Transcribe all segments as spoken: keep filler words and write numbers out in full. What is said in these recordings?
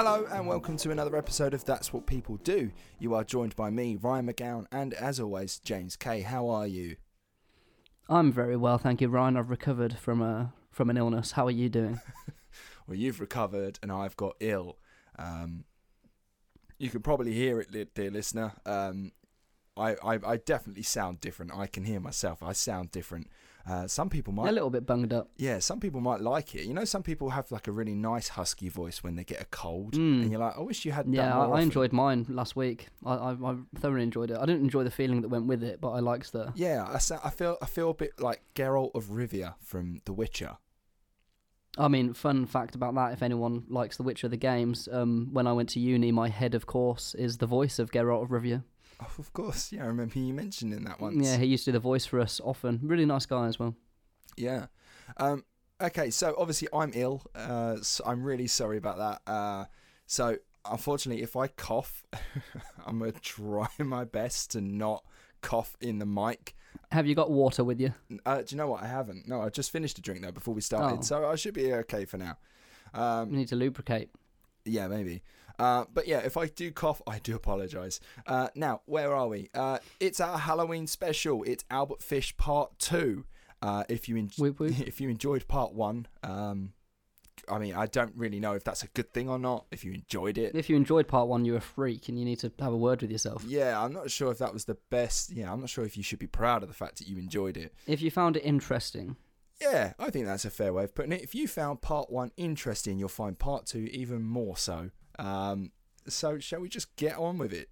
Hello and welcome to another episode of That's What People Do. You are joined by me, Ryan McGowan, and as always, James K. How are you? I'm very well, thank you, Ryan. I've recovered from a from an illness. How are you doing? Well, you've recovered and I've got ill. Um, you can probably hear it, dear listener. Um, I, I, I definitely sound different. I can hear myself. I sound different. Uh, some people might... A little bit bunged up. Yeah, some people might like it. You know, some people have like a really nice husky voice when they get a cold. Mm. And you're like, I wish you hadn't yeah, done more Yeah, I, I enjoyed mine last week. I, I I thoroughly enjoyed it. I didn't enjoy the feeling that went with it, but I liked the... Yeah, I, I, feel, I feel a bit like Geralt of Rivia from The Witcher. I mean, fun fact about that, if anyone likes The Witcher, the games, um, when I went to uni, my head, of course, is the voice of Geralt of Rivia. Oh, of course, yeah, I remember you mentioning that once. Yeah, he used to do the voice for us often. Really nice guy as well. Yeah. Um, okay, so obviously I'm ill. Uh, so I'm really sorry about that. Uh, so unfortunately, if I cough, I'm going to try my best to not cough in the mic. Have you got water with you? Uh, do you know what? I haven't. No, I just finished a drink, though, before we started. Oh. So I should be okay for now. Um, you need to lubricate. Yeah, maybe. Uh, but yeah, if I do cough, I do apologise. Uh, now, where are we? Uh, it's our Halloween special. It's Albert Fish Part Two. Uh, if you en- whoop, whoop. if you enjoyed Part One, um, I mean, I don't really know if that's a good thing or not. If you enjoyed it, if you enjoyed Part One, you're a freak, and you need to have a word with yourself. Yeah, I'm not sure if that was the best. Yeah, I'm not sure if you should be proud of the fact that you enjoyed it. If you found it interesting. Yeah, I think that's a fair way of putting it. If you found Part One interesting, you'll find Part Two even more so. Um, so shall we just get on with it?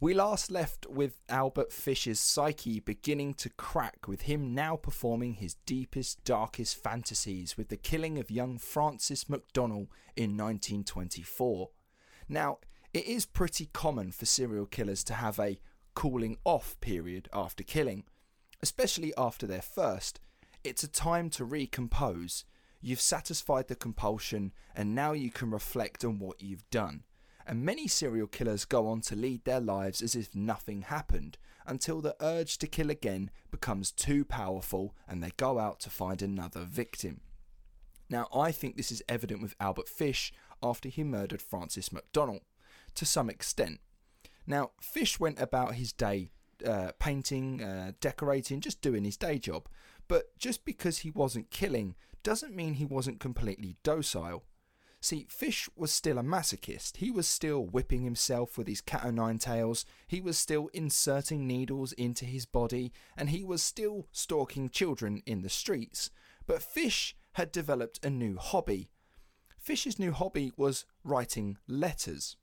We last left with Albert Fish's psyche beginning to crack, with him now performing his deepest, darkest fantasies with the killing of young Francis MacDonnell in nineteen twenty-four. Now, it is pretty common for serial killers to have a cooling off period after killing, especially after their first. It's a time to recompose. You've satisfied the compulsion and now you can reflect on what you've done. And many serial killers go on to lead their lives as if nothing happened, until the urge to kill again becomes too powerful and they go out to find another victim. Now, I think this is evident with Albert Fish after he murdered Francis MacDonald, to some extent. Now, Fish went about his day uh, painting, uh, decorating, just doing his day job. But just because he wasn't killing doesn't mean he wasn't completely docile. See, Fish was still a masochist. He was still whipping himself with his cat-o'-nine-tails, he was still inserting needles into his body, and he was still stalking children in the streets. But Fish had developed a new hobby. Fish's new hobby was writing letters.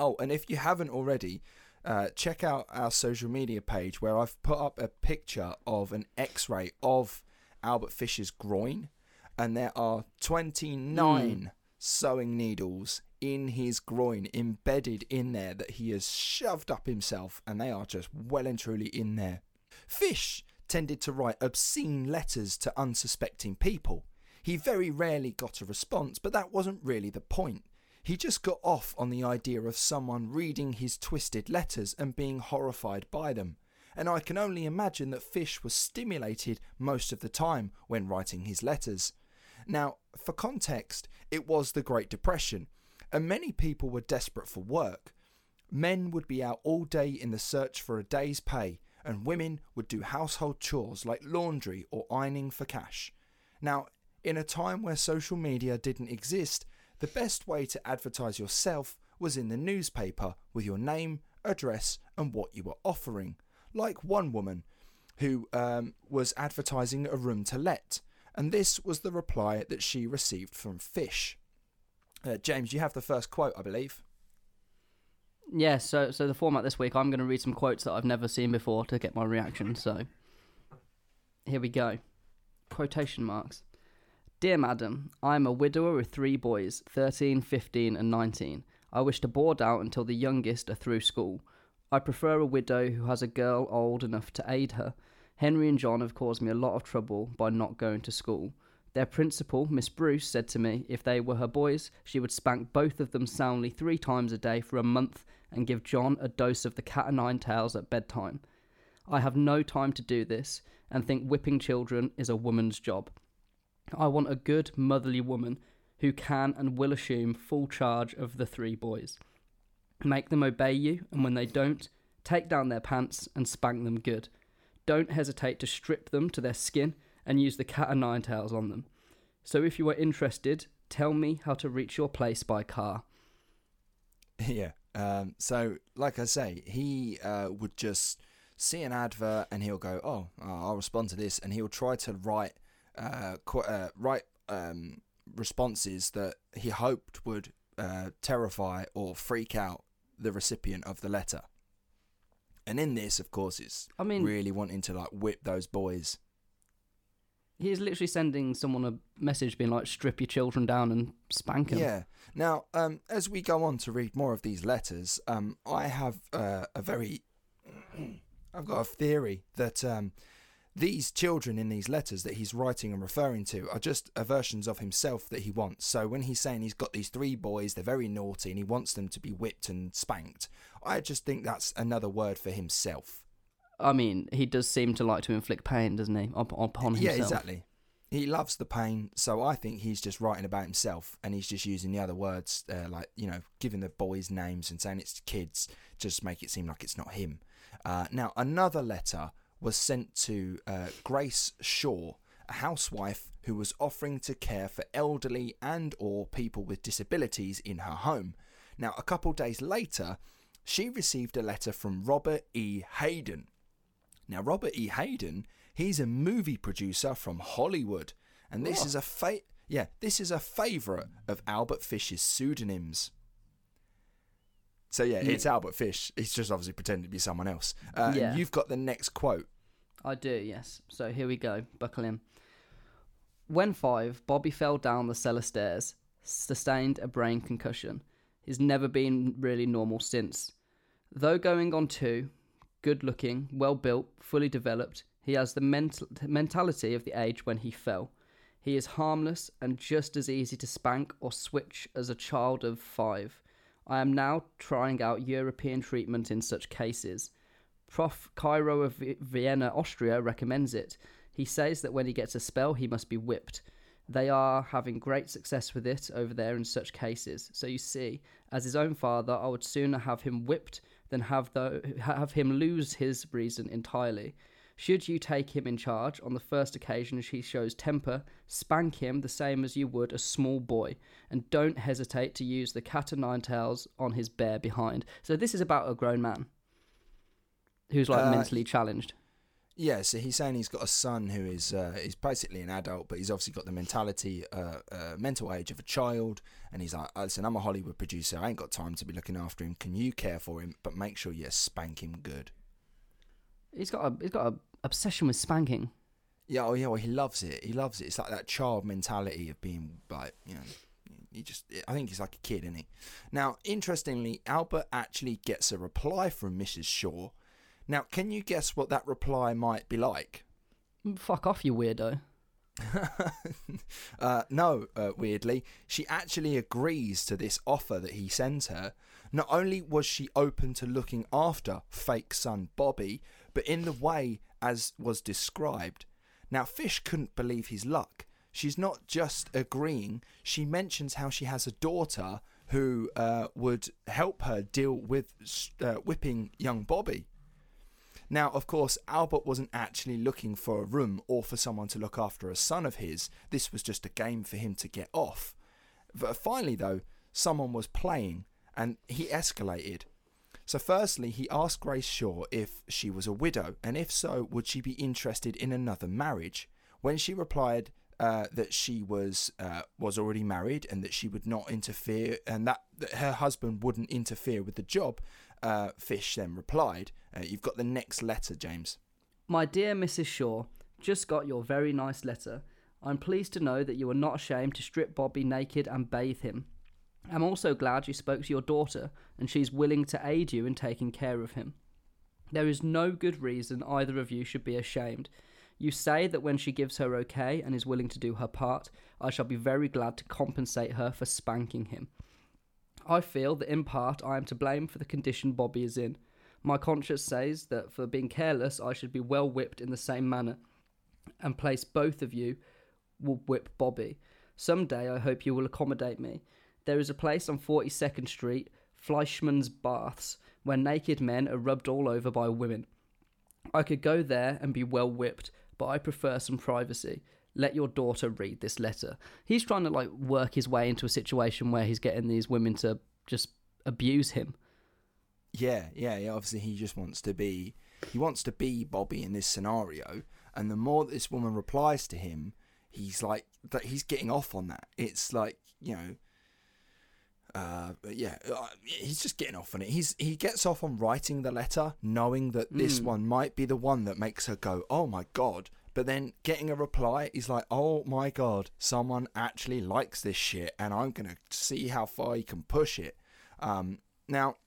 Oh, and if you haven't already... Uh, check out our social media page where I've put up a picture of an x-ray of Albert Fish's groin, and there are twenty-nine mm. sewing needles in his groin, embedded in there, that he has shoved up himself, and they are just well and truly in there. Fish tended to write obscene letters to unsuspecting people. He very rarely got a response, but that wasn't really the point. He just got off on the idea of someone reading his twisted letters and being horrified by them, and I can only imagine that Fish was stimulated most of the time when writing his letters. Now, for context, it was the Great Depression, and many people were desperate for work. Men would be out all day in the search for a day's pay, and women would do household chores like laundry or ironing for cash. Now, in a time where social media didn't exist, the best way to advertise yourself was in the newspaper with your name, address and what you were offering. Like one woman who um, was advertising a room to let, and this was the reply that she received from Fish. Uh, James, you have the first quote, I believe. Yeah, so, so the format this week, I'm going to read some quotes that I've never seen before to get my reaction, so here we go. Quotation marks. Dear Madam, I am a widower with three boys, thirteen, fifteen and nineteen. I wish to board out until the youngest are through school. I prefer a widow who has a girl old enough to aid her. Henry and John have caused me a lot of trouble by not going to school. Their principal, Miss Bruce, said to me if they were her boys, she would spank both of them soundly three times a day for a month and give John a dose of the cat-o'-nine-tails at bedtime. I have no time to do this and think whipping children is a woman's job. I want a good, motherly woman who can and will assume full charge of the three boys. Make them obey you, and when they don't, take down their pants and spank them good. Don't hesitate to strip them to their skin and use the cat o' nine tails on them. So if you are interested, tell me how to reach your place by car. Yeah, um, so like I say, he uh, would just see an advert and he'll go, oh, oh, I'll respond to this. And he'll try to write uh, qu- uh, write um, responses that he hoped would uh, terrify or freak out the recipient of the letter. And in this, of course, it's I mean, really wanting to, like, whip those boys. He's literally sending someone a message being like, strip your children down and spank them. Yeah. Now, um, as we go on to read more of these letters, um, I have uh, a very... I've got a theory that um, these children in these letters that he's writing and referring to are just versions of himself that he wants. So when he's saying he's got these three boys, they're very naughty, and he wants them to be whipped and spanked, I just think that's another word for himself. I mean, he does seem to like to inflict pain, doesn't he, Up- upon himself? Yeah, exactly. He loves the pain, so I think he's just writing about himself, and he's just using the other words, uh, like, you know, giving the boys names and saying it's kids, just make it seem like it's not him. Uh, now, another letter was sent to uh, Grace Shaw, a housewife who was offering to care for elderly and or people with disabilities in her home. Now, a couple days later, she received a letter from Robert E. Hayden. Now, Robert E. Hayden, he's a movie producer from Hollywood, and this what? is a fa- yeah, this is a favourite of Albert Fish's pseudonyms. So yeah, it's Albert Fish. He's just obviously pretending to be someone else. Uh, yeah. You've got the next quote. I do, yes. So here we go. Buckle in. When five, Bobby fell down the cellar stairs, sustained a brain concussion. He's never been really normal since. Though going on two, good-looking, well-built, fully developed, he has the ment- mentality of the age when he fell. He is harmless and just as easy to spank or switch as a child of five. I am now trying out European treatment in such cases. Professor Cairo of v- Vienna, Austria, recommends it. He says that when he gets a spell, he must be whipped. They are having great success with it over there in such cases. So you see, as his own father, I would sooner have him whipped than have, the, have him lose his reason entirely. Should you take him in charge, on the first occasion he shows temper, spank him the same as you would a small boy, and don't hesitate to use the cat o' nine tails on his bare behind. So this is about a grown man who's, like, uh, mentally challenged. Yeah, so he's saying he's got a son who is uh, he's basically an adult, but he's obviously got the mentality, uh, uh, mental age of a child, and he's like, listen, I'm a Hollywood producer, I ain't got time to be looking after him, can you care for him, but make sure you spank him good. He's got a he's got a obsession with spanking. Yeah, oh yeah, well he loves it. He loves it. It's like that child mentality of being like, you know, he just. I think he's like a kid, isn't he? Now, interestingly, Albert actually gets a reply from Missus Shaw. Now, can you guess what that reply might be like? Fuck off, you weirdo. uh, no, uh, weirdly, she actually agrees to this offer that he sends her. Not only was she open to looking after fake son Bobby, but in the way as was described. Now, Fish couldn't believe his luck. She's not just agreeing. She mentions how she has a daughter who uh, would help her deal with uh, whipping young Bobby. Now, of course, Albert wasn't actually looking for a room or for someone to look after a son of his. This was just a game for him to get off. But finally, though, someone was playing, and he escalated. So firstly, he asked Grace Shaw if she was a widow, and if so, would she be interested in another marriage? When she replied uh, that she was uh, was already married and that she would not interfere, and that, that her husband wouldn't interfere with the job, uh, Fish then replied, uh, you've got the next letter, James. My dear Missus Shaw, just got your very nice letter. I'm pleased to know that you are not ashamed to strip Bobby naked and bathe him. I'm also glad you spoke to your daughter, and she's willing to aid you in taking care of him. There is no good reason either of you should be ashamed. You say that when she gives her okay and is willing to do her part, I shall be very glad to compensate her for spanking him. I feel that in part I am to blame for the condition Bobby is in. My conscience says that for being careless I should be well whipped in the same manner, and place both of you will whip Bobby. Someday I hope you will accommodate me. There is a place on forty-second Street, Fleischmann's Baths, where naked men are rubbed all over by women. I could go there and be well whipped, but I prefer some privacy. Let your daughter read this letter. He's trying to, like, work his way into a situation where he's getting these women to just abuse him. Yeah, yeah, yeah. Obviously, he just wants to be... He wants to be Bobby in this scenario, and the more that this woman replies to him, he's like... that he's getting off on that. It's like, you know... Uh, yeah, he's just getting off on it. He's he gets off on writing the letter, knowing that this mm. one might be the one that makes her go, "Oh my god!" But then getting a reply, he's like, "Oh my god, someone actually likes this shit, and I'm gonna see how far he can push it." Um, now,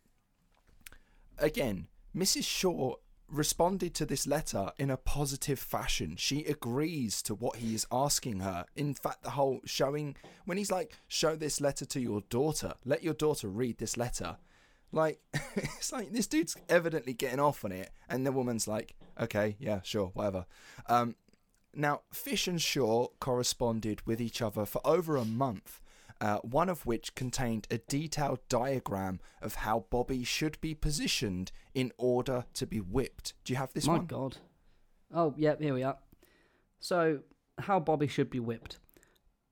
again, Missus Shaw responded to this letter in a positive fashion. She agrees to what he is asking her. In fact, the whole showing, when he's like, show this letter to your daughter, let your daughter read this letter, like, it's like this dude's evidently getting off on it, and the woman's like, okay, yeah, sure, whatever. Um now Fish and Shaw corresponded with each other for over a month, Uh, one of which contained a detailed diagram of how Bobby should be positioned in order to be whipped. Do you have this My one? My God. Oh, yeah, here we are. So, how Bobby should be whipped.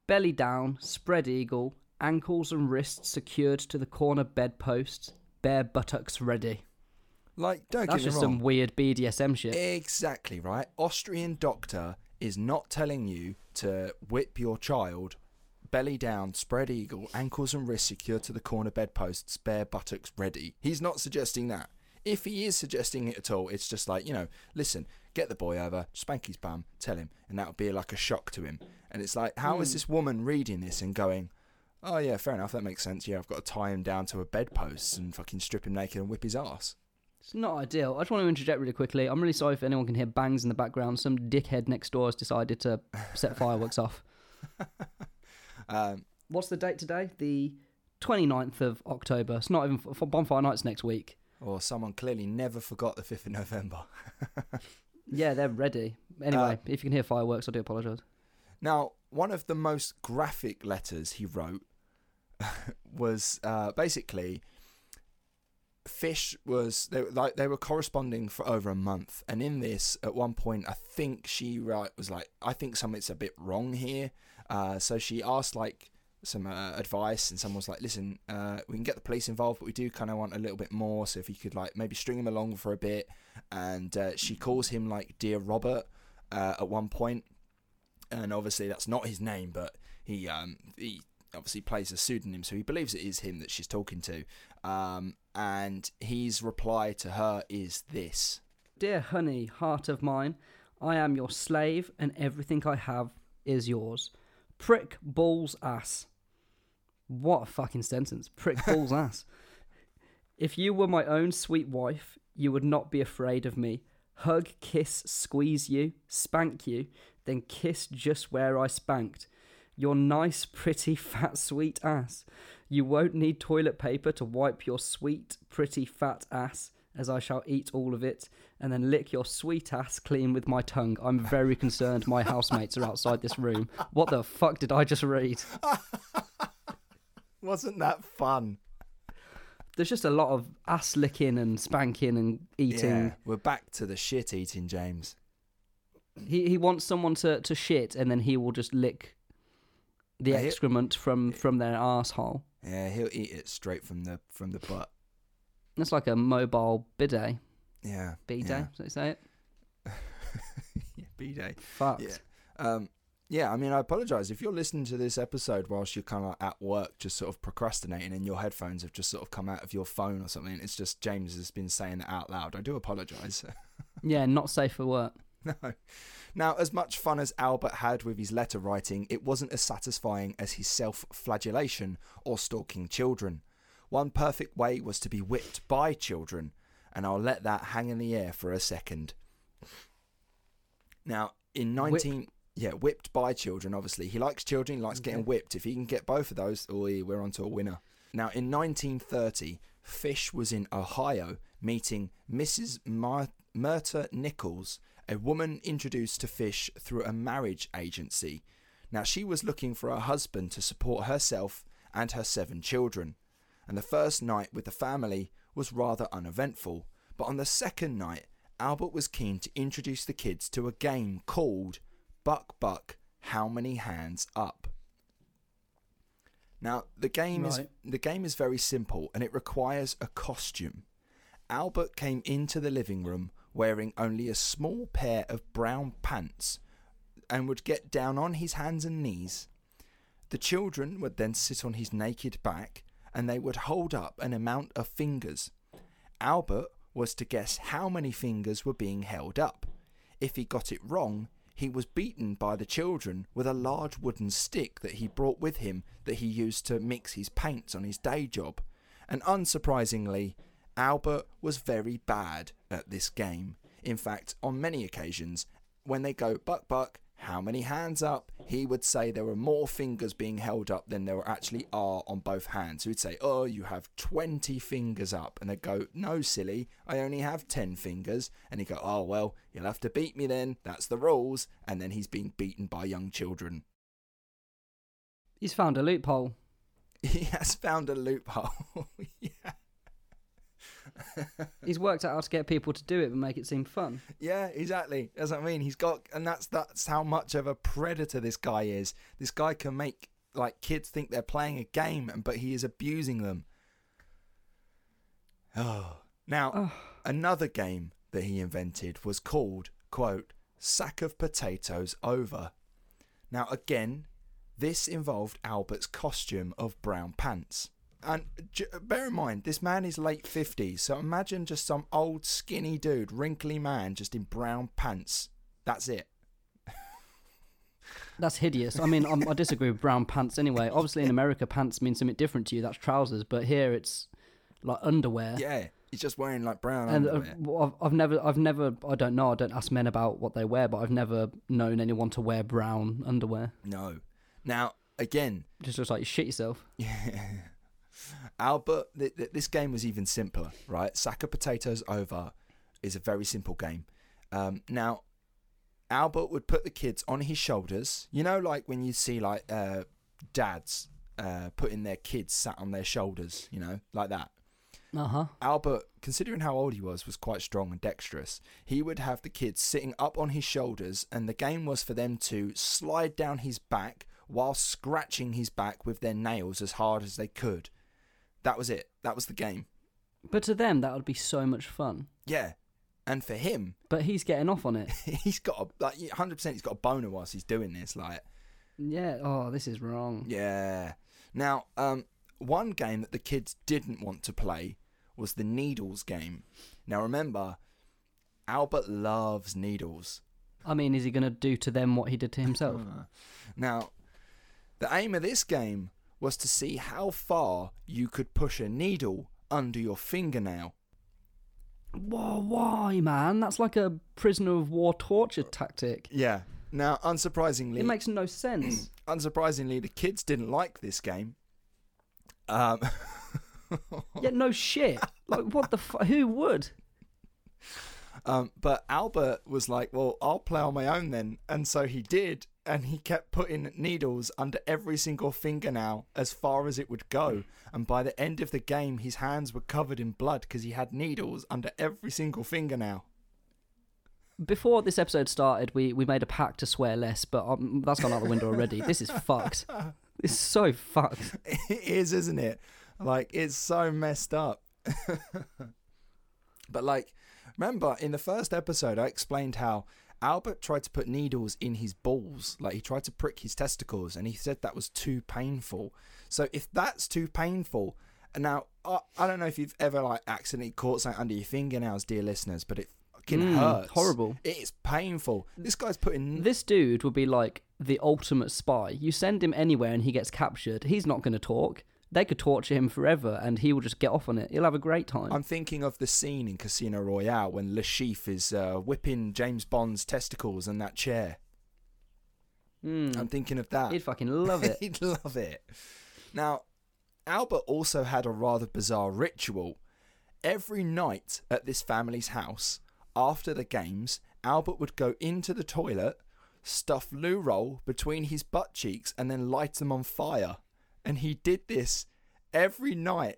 Belly down, spread eagle, ankles and wrists secured to the corner bedposts, bare buttocks ready. Like, don't That's get me wrong. That's just some weird B D S M shit. Exactly, right? Austrian doctor is not telling you to whip your child belly down, spread eagle, ankles and wrists secured to the corner bedposts, bare buttocks ready. He's not suggesting that. If he is suggesting it at all, it's just like, you know, listen, get the boy over, spank his bum, tell him, and that'll be like a shock to him. And it's like, how mm. is this woman reading this and going, oh yeah, fair enough, that makes sense, yeah, I've got to tie him down to a bedpost and fucking strip him naked and whip his ass. It's not ideal. I just want to interject really quickly. I'm really sorry if anyone can hear bangs in the background. Some dickhead next door has decided to set fireworks off. Um, What's the date today? The twenty-ninth of October. It's not even for Bonfire Nights next week. Or someone clearly never forgot the fifth of November. Yeah, they're ready. Anyway, uh, if you can hear fireworks, I do apologise. Now, one of the most graphic letters he wrote was uh, basically Fish was they like they were corresponding for over a month, and in this, at one point, I think she write, was like, I think something's a bit wrong here. Uh, so she asked, like, some uh, advice, and someone was like, listen, uh, we can get the police involved, but we do kind of want a little bit more, so if you could, like, maybe string him along for a bit. And uh, she calls him, like, Dear Robert uh, at one point. And obviously that's not his name, but he um, he obviously plays a pseudonym, so he believes it is him that she's talking to. Um, and his reply to her is this. Dear honey, heart of mine, I am your slave, and everything I have is yours. Prick balls ass. What a fucking sentence. Prick balls ass. If you were my own sweet wife, you would not be afraid of me. Hug, kiss, squeeze you, spank you, then kiss just where I spanked. Your nice, pretty, fat, sweet ass. You won't need toilet paper to wipe your sweet, pretty, fat ass, as I shall eat all of it, and then lick your sweet ass clean with my tongue. I'm very concerned my housemates are outside this room. What the fuck did I just read? Wasn't that fun? There's just a lot of ass licking and spanking and eating. Yeah, we're back to the shit eating, James. He he wants someone to, to shit, and then he will just lick the yeah, excrement from, from their arsehole. Yeah, he'll eat it straight from the from the butt. That's like a mobile bidet. Yeah. B-day, yeah. Is that you say it? Yeah, B-day. Fucked. Yeah. Um, yeah, I mean, I apologise. If you're listening to this episode whilst you're kind of at work, just sort of procrastinating, and your headphones have just sort of come out of your phone or something, it's just James has been saying that out loud. I do apologise. Yeah, not safe for work. No. Now, as much fun as Albert had with his letter writing, it wasn't as satisfying as his self-flagellation or stalking children. One perfect way was to be whipped by children, and I'll let that hang in the air for a second. Now, in nineteen... Whip. Yeah, whipped by children, obviously. He likes children, he likes okay. getting whipped. If he can get both of those, oy, we're on to a winner. Now, in nineteen thirty, Fish was in Ohio meeting Missus Mar- Myrta Nichols, a woman introduced to Fish through a marriage agency. Now, she was looking for a husband to support herself and her seven children, and the first night with the family was rather uneventful, but on the second night, Albert was keen to introduce the kids to a game called Buck Buck, How Many Hands Up? Now, the game right. is the game is very simple, and it requires a costume. Albert came into the living room wearing only a small pair of brown pants and would get down on his hands and knees. The children would then sit on his naked back and they would hold up an amount of fingers. Albert was to guess how many fingers were being held up. If he got it wrong, he was beaten by the children with a large wooden stick that he brought with him that he used to mix his paints on his day job. And unsurprisingly, Albert was very bad at this game. In fact, on many occasions, when they go, Buck, Buck, how many hands up? He would say there were more fingers being held up than there actually are on both hands. He would say, oh, you have twenty fingers up. And they'd go, no, silly, I only have ten fingers. And he'd go, oh, well, you'll have to beat me then. That's the rules. And then he's being beaten by young children. He's found a loophole. He has found a loophole, yeah. He's worked out how to get people to do it and make it seem fun. Yeah, exactly. That's what I mean. He's got, and that's that's how much of a predator this guy is. This guy can make like kids think they're playing a game, but he is abusing them. Oh, now oh. Another game that he invented was called, quote, Sack of Potatoes Over. Now again, this involved Albert's costume of brown pants. And bear in mind, this man is late fifties, so imagine just some old skinny dude, wrinkly man, just in brown pants. That's it. That's hideous. I mean, I'm, I disagree with brown pants anyway. Obviously, in America, pants mean something different to you. That's trousers, but here it's like underwear. Yeah, he's just wearing like brown and underwear. I've, I've never, I've never, I don't know. I don't ask men about what they wear, but I've never known anyone to wear brown underwear. No. Now, again, just looks like you shit yourself. Yeah. Albert, th- th- this game was even simpler, right? Sack of Potatoes Over is a very simple game. Um, now, Albert would put the kids on his shoulders. You know, like when you see like uh, dads uh, putting their kids sat on their shoulders, you know, like that. Uh-huh. Albert, considering how old he was, was quite strong and dexterous. He would have the kids sitting up on his shoulders, and the game was for them to slide down his back while scratching his back with their nails as hard as they could. That was it. That was the game. But to them, that would be so much fun. Yeah. And for him... But he's getting off on it. He's got a... Like, one hundred percent he's got a boner whilst he's doing this. Like, yeah. Oh, this is wrong. Yeah. Now, um, one game that the kids didn't want to play was the needles game. Now, remember, Albert loves needles. I mean, is he going to do to them what he did to himself? Now, the aim of this game... was to see how far you could push a needle under your fingernail. Whoa, why, man? That's like a prisoner of war torture tactic. Yeah. Now, unsurprisingly... It makes no sense. Unsurprisingly, the kids didn't like this game. Um. Yeah, no shit. Like, what the fuck? Who would? Um, but Albert was like, well, I'll play on my own then. And so he did. And he kept putting needles under every single fingernail as far as it would go. And by the end of the game, his hands were covered in blood because he had needles under every single fingernail. Before this episode started, we, we made a pact to swear less, but um, that's gone out the window already. This is fucked. It's so fucked. It is, isn't it? Like, it's so messed up. But, like, remember, in the first episode, I explained how Albert tried to put needles in his balls, like he tried to prick his testicles, and he said that was too painful. So if that's too painful, and now I, I don't know if you've ever like accidentally caught something under your fingernails, dear listeners, but it fucking mm, hurts. Horrible. It is painful. This guy's putting. This dude would be like the ultimate spy. You send him anywhere and he gets captured. He's not going to talk. They could torture him forever, and he will just get off on it. He'll have a great time. I'm thinking of the scene in Casino Royale when Le Chiffre is uh, whipping James Bond's testicles in that chair. Mm. I'm thinking of that. He'd fucking love it. He'd love it. Now, Albert also had a rather bizarre ritual. Every night at this family's house, after the games, Albert would go into the toilet, stuff loo roll between his butt cheeks and then light them on fire. And he did this every night.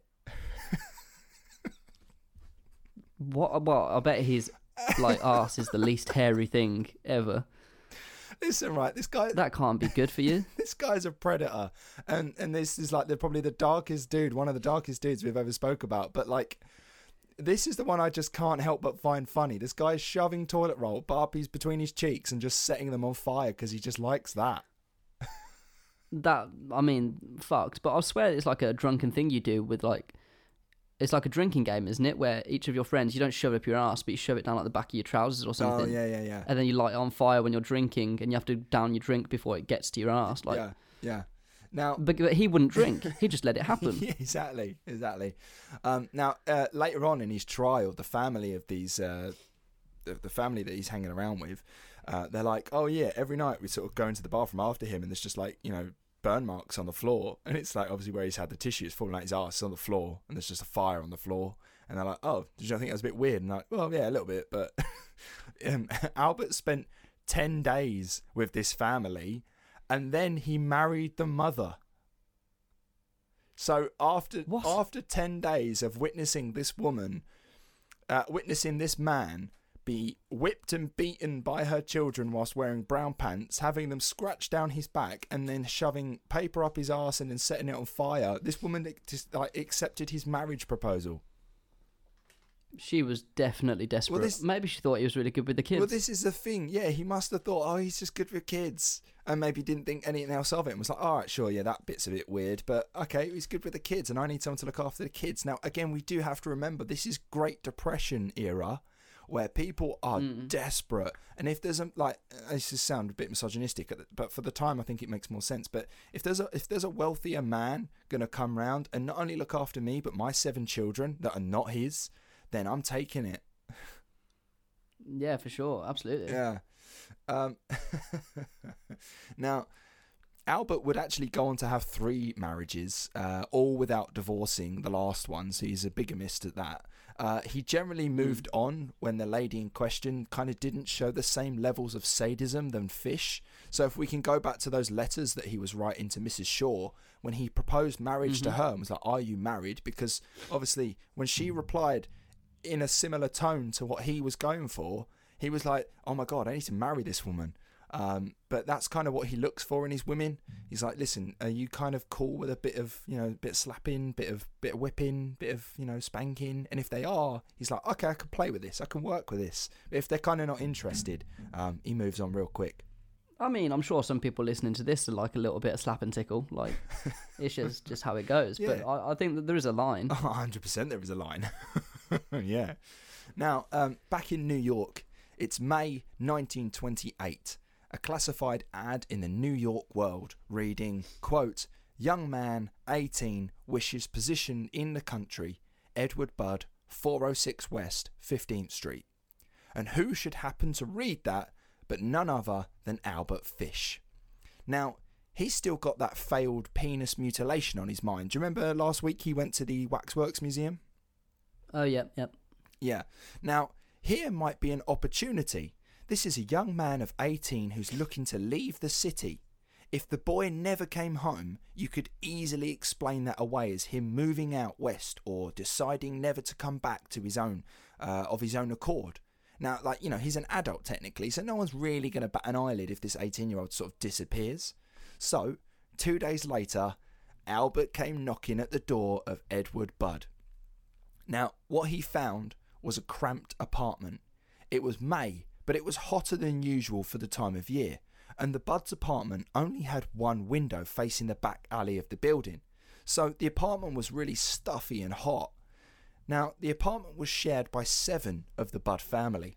What? Well, I bet his like arse is the least hairy thing ever. Listen, right, this guy... That can't be good for you. This guy's a predator. And and this is, like, the, probably the darkest dude, one of the darkest dudes we've ever spoke about. But, like, this is the one I just can't help but find funny. This guy's shoving toilet roll, barbies between his cheeks and just setting them on fire because he just likes that. That, I mean, fucked. But I swear it's like a drunken thing you do with, like... It's like a drinking game, isn't it? Where each of your friends, you don't shove it up your ass, but you shove it down like the back of your trousers or something. Oh, yeah, yeah, yeah. And then you light it on fire when you're drinking, and you have to down your drink before it gets to your ass. Like, yeah, yeah. Now, but, but he wouldn't drink. He just let it happen. Yeah, exactly, exactly. Um, now, uh, later on in his trial, the family of these, uh, the, the family that he's hanging around with, uh, they're like, oh, yeah, every night we sort of go into the bathroom after him, and there's just like, you know, burn marks on the floor, and it's like obviously where he's had the tissue, it's falling out his arse on the floor, and there's just a fire on the floor, and they're like, oh, did you not think that was a bit weird? And like, well, yeah, a little bit, but um, Albert spent ten days with this family, and then he married the mother. So after what? after ten days of witnessing this woman, uh, witnessing this man be whipped and beaten by her children whilst wearing brown pants, having them scratch down his back and then shoving paper up his arse and then setting it on fire, this woman just, like, accepted his marriage proposal. She was definitely desperate. Well, this, maybe she thought he was really good with the kids. Well, this is the thing. Yeah, he must have thought, oh, he's just good with kids. And maybe didn't think anything else of it and was like, all right, sure, yeah, that bit's a bit weird. But, okay, he's good with the kids and I need someone to look after the kids. Now, again, we do have to remember this is Great Depression era, where people are mm. desperate, and if there's a, like, this is sound a bit misogynistic, but for the time I think it makes more sense, but if there's a if there's a wealthier man gonna come round and not only look after me but my seven children that are not his, then I'm taking it. Yeah, for sure, absolutely. Yeah. Um now, Albert would actually go on to have three marriages, uh, all without divorcing the last one, so he's a bigamist at that. Uh, he generally moved mm. on when the lady in question kind of didn't show the same levels of sadism than Fish. So if we can go back to those letters that he was writing to Missus Shaw, when he proposed marriage mm-hmm. to her and was like, are you married? Because obviously when she replied in a similar tone to what he was going for, he was like, oh my God, I need to marry this woman. Um, but that's kind of what he looks for in his women. He's like, listen, are you kind of cool with a bit of, you know, bit of slapping, bit of, bit of whipping, bit of, you know, spanking? And if they are, he's like, okay, I can play with this. I can work with this. But if they're kind of not interested, um, he moves on real quick. I mean, I'm sure some people listening to this are like a little bit of slap and tickle. Like, it's just, just how it goes. Yeah. But I, I think that there is a line. Oh, one hundred percent there is a line. Yeah. Now, um, back in New York, it's May nineteen twenty-eight. A classified ad in the New York World reading, quote, young man, eighteen, wishes position in the country, Edward Budd, four oh six West, fifteenth Street. And who should happen to read that but none other than Albert Fish. Now, he's still got that failed penis mutilation on his mind. Do you remember last week he went to the Waxworks Museum? Oh, yep, yep. Yeah. Now, here might be an opportunity. This is a young man of eighteen who's looking to leave the city. If the boy never came home, you could easily explain that away as him moving out west or deciding never to come back to his own, uh, of his own accord. Now, like, you know, he's an adult technically, so no one's really going to bat an eyelid if this eighteen-year-old sort of disappears. So, two days later, Albert came knocking at the door of Edward Budd. Now, what he found was a cramped apartment. It was May, but it was hotter than usual for the time of year, and the Budd's apartment only had one window facing the back alley of the building, so the apartment was really stuffy and hot. Now, the apartment was shared by seven of the Budd family.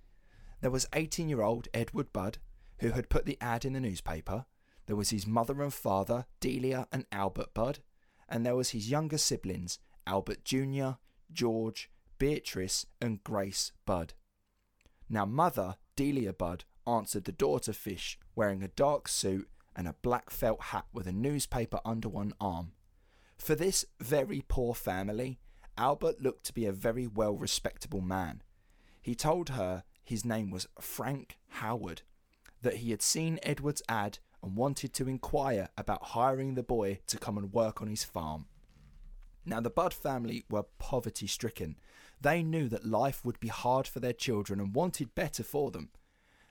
There was eighteen-year-old Edward Budd, who had put the ad in the newspaper. There was his mother and father, Delia and Albert Budd, and there was his younger siblings, Albert Junior, George, Beatrice and Grace Budd. Now, mother Delia Budd answered the door to Fish, wearing a dark suit and a black felt hat with a newspaper under one arm. For this very poor family, Albert looked to be a very well-respectable man. He told her his name was Frank Howard, that he had seen Edward's ad and wanted to inquire about hiring the boy to come and work on his farm. Now, the Budd family were poverty-stricken. They knew that life would be hard for their children and wanted better for them.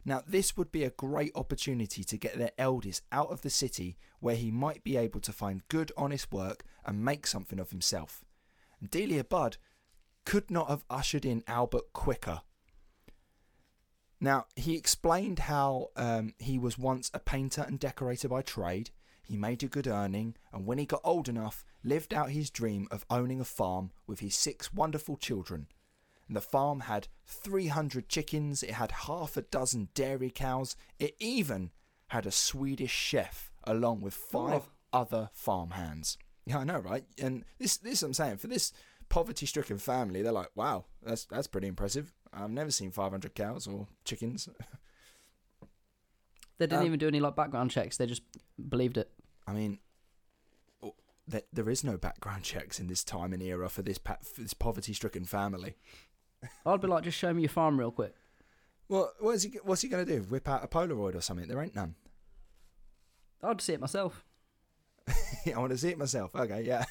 Now, this would be a great opportunity to get their eldest out of the city where he might be able to find good, honest work and make something of himself. And Delia Budd could not have ushered in Albert quicker. Now, he explained how um, he was once a painter and decorator by trade. He made a good earning, and when he got old enough, lived out his dream of owning a farm with his six wonderful children. And the farm had three hundred chickens, it had half a dozen dairy cows, it even had a Swedish chef, along with five oh. other farmhands. Yeah, I know, right? And this, this I'm saying, for this poverty-stricken family, they're like, wow, that's that's pretty impressive. I've never seen five hundred cows or chickens. They didn't um, even do any like background checks. They just believed it. I mean, there, there is no background checks in this time and era for this, pa- for this poverty-stricken family. I'd be like, just show me your farm real quick. Well, what is he, what's he going to do? Whip out a Polaroid or something? There ain't none. I'd see it myself. I want to see it myself. Okay, yeah.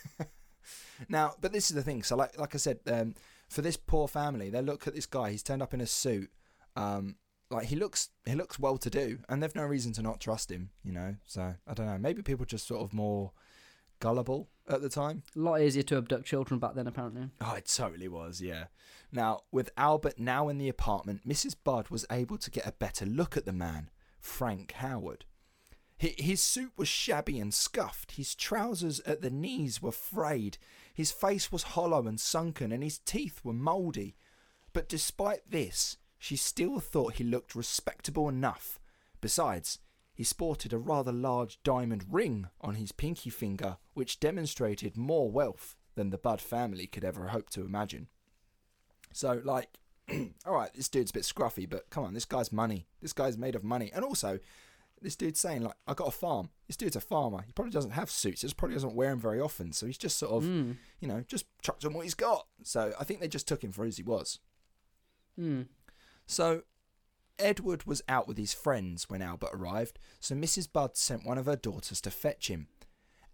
Now, but this is the thing. So, like, like I said, um, for this poor family, they look at this guy. He's turned up in a suit. Um, like he looks, he looks well-to-do, and they've no reason to not trust him. You know. So I don't know. Maybe people just sort of more gullible at the time. A lot easier to abduct children back then, apparently. Oh, it totally was. Yeah. Now, with Albert now in the apartment, Missus Budd was able to get a better look at the man, Frank Howard. His suit was shabby and scuffed, his trousers at the knees were frayed, his face was hollow and sunken, and his teeth were mouldy. But despite this, she still thought he looked respectable enough. Besides, he sported a rather large diamond ring on his pinky finger, which demonstrated more wealth than the Budd family could ever hope to imagine. So, like, alright, this dude's a bit scruffy, but come on, this guy's money. This guy's made of money. And also, this dude's saying, like, I got a farm. This dude's a farmer. He probably doesn't have suits. He probably doesn't wear them very often. So he's just sort of, mm. you know, just chucked on what he's got. So I think they just took him for as he was. Mm. So Edward was out with his friends when Albert arrived. So Missus Budd sent one of her daughters to fetch him.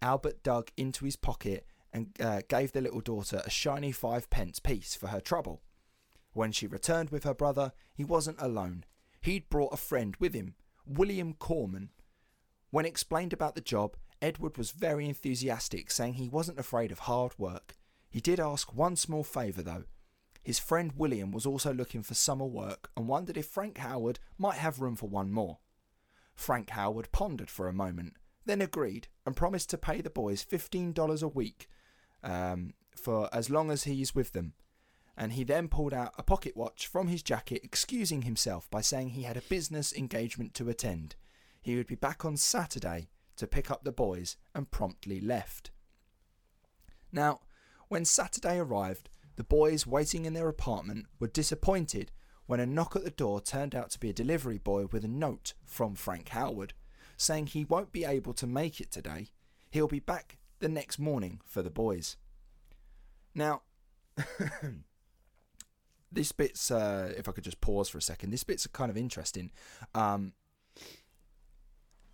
Albert dug into his pocket and uh, gave the little daughter a shiny five pence piece for her trouble. When she returned with her brother, he wasn't alone. He'd brought a friend with him, William Corman. When explained about the job, Edward was very enthusiastic, saying he wasn't afraid of hard work. He did ask one small favour, though. His friend William was also looking for summer work and wondered if Frank Howard might have room for one more. Frank Howard pondered for a moment, then agreed and promised to pay the boys fifteen dollars a week um, for as long as he's with them. And he then pulled out a pocket watch from his jacket, excusing himself by saying he had a business engagement to attend. He would be back on Saturday to pick up the boys, and promptly left. Now, when Saturday arrived, the boys waiting in their apartment were disappointed when a knock at the door turned out to be a delivery boy with a note from Frank Howard, saying he won't be able to make it today. He'll be back the next morning for the boys. Now... This bit's, uh, if I could just pause for a second, this bit's kind of interesting. Um,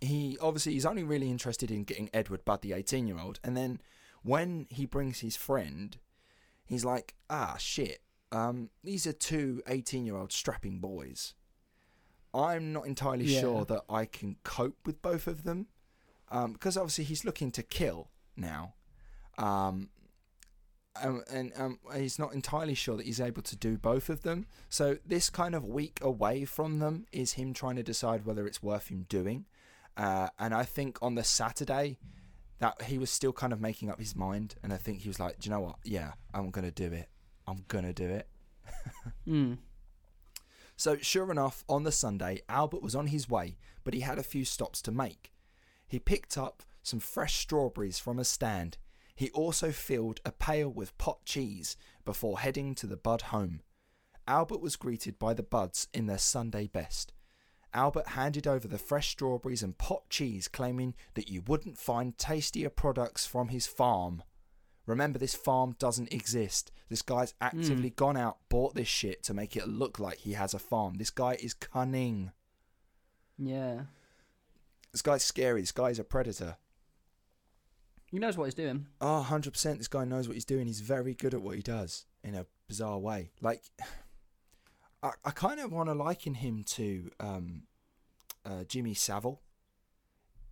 he obviously, he's only really interested in getting Edward Budd, the eighteen-year-old. And then when he brings his friend, he's like, ah, shit, um, these are two eighteen-year-old strapping boys. I'm not entirely yeah. sure that I can cope with both of them. Um, because obviously he's looking to kill now. Um... Um, and um, he's not entirely sure that he's able to do both of them. So this kind of week away from them is him trying to decide whether it's worth him doing. Uh, and I think on the Saturday that he was still kind of making up his mind. And I think he was like, do you know what? Yeah, I'm going to do it. I'm going to do it. mm. So sure enough, on the Sunday, Albert was on his way, but he had a few stops to make. He picked up some fresh strawberries from a stand. He also filled a pail with pot cheese before heading to the Budd home. Albert was greeted by the Budds in their Sunday best. Albert handed over the fresh strawberries and pot cheese, claiming that you wouldn't find tastier products from his farm. Remember, this farm doesn't exist. This guy's actively mm. gone out, bought this shit to make it look like he has a farm. This guy is cunning. Yeah. This guy's scary. This guy's a predator. He knows what he's doing. Oh, one hundred percent. This guy knows what he's doing. He's very good at what he does in a bizarre way. Like, I, I kind of want to liken him to um, uh, Jimmy Savile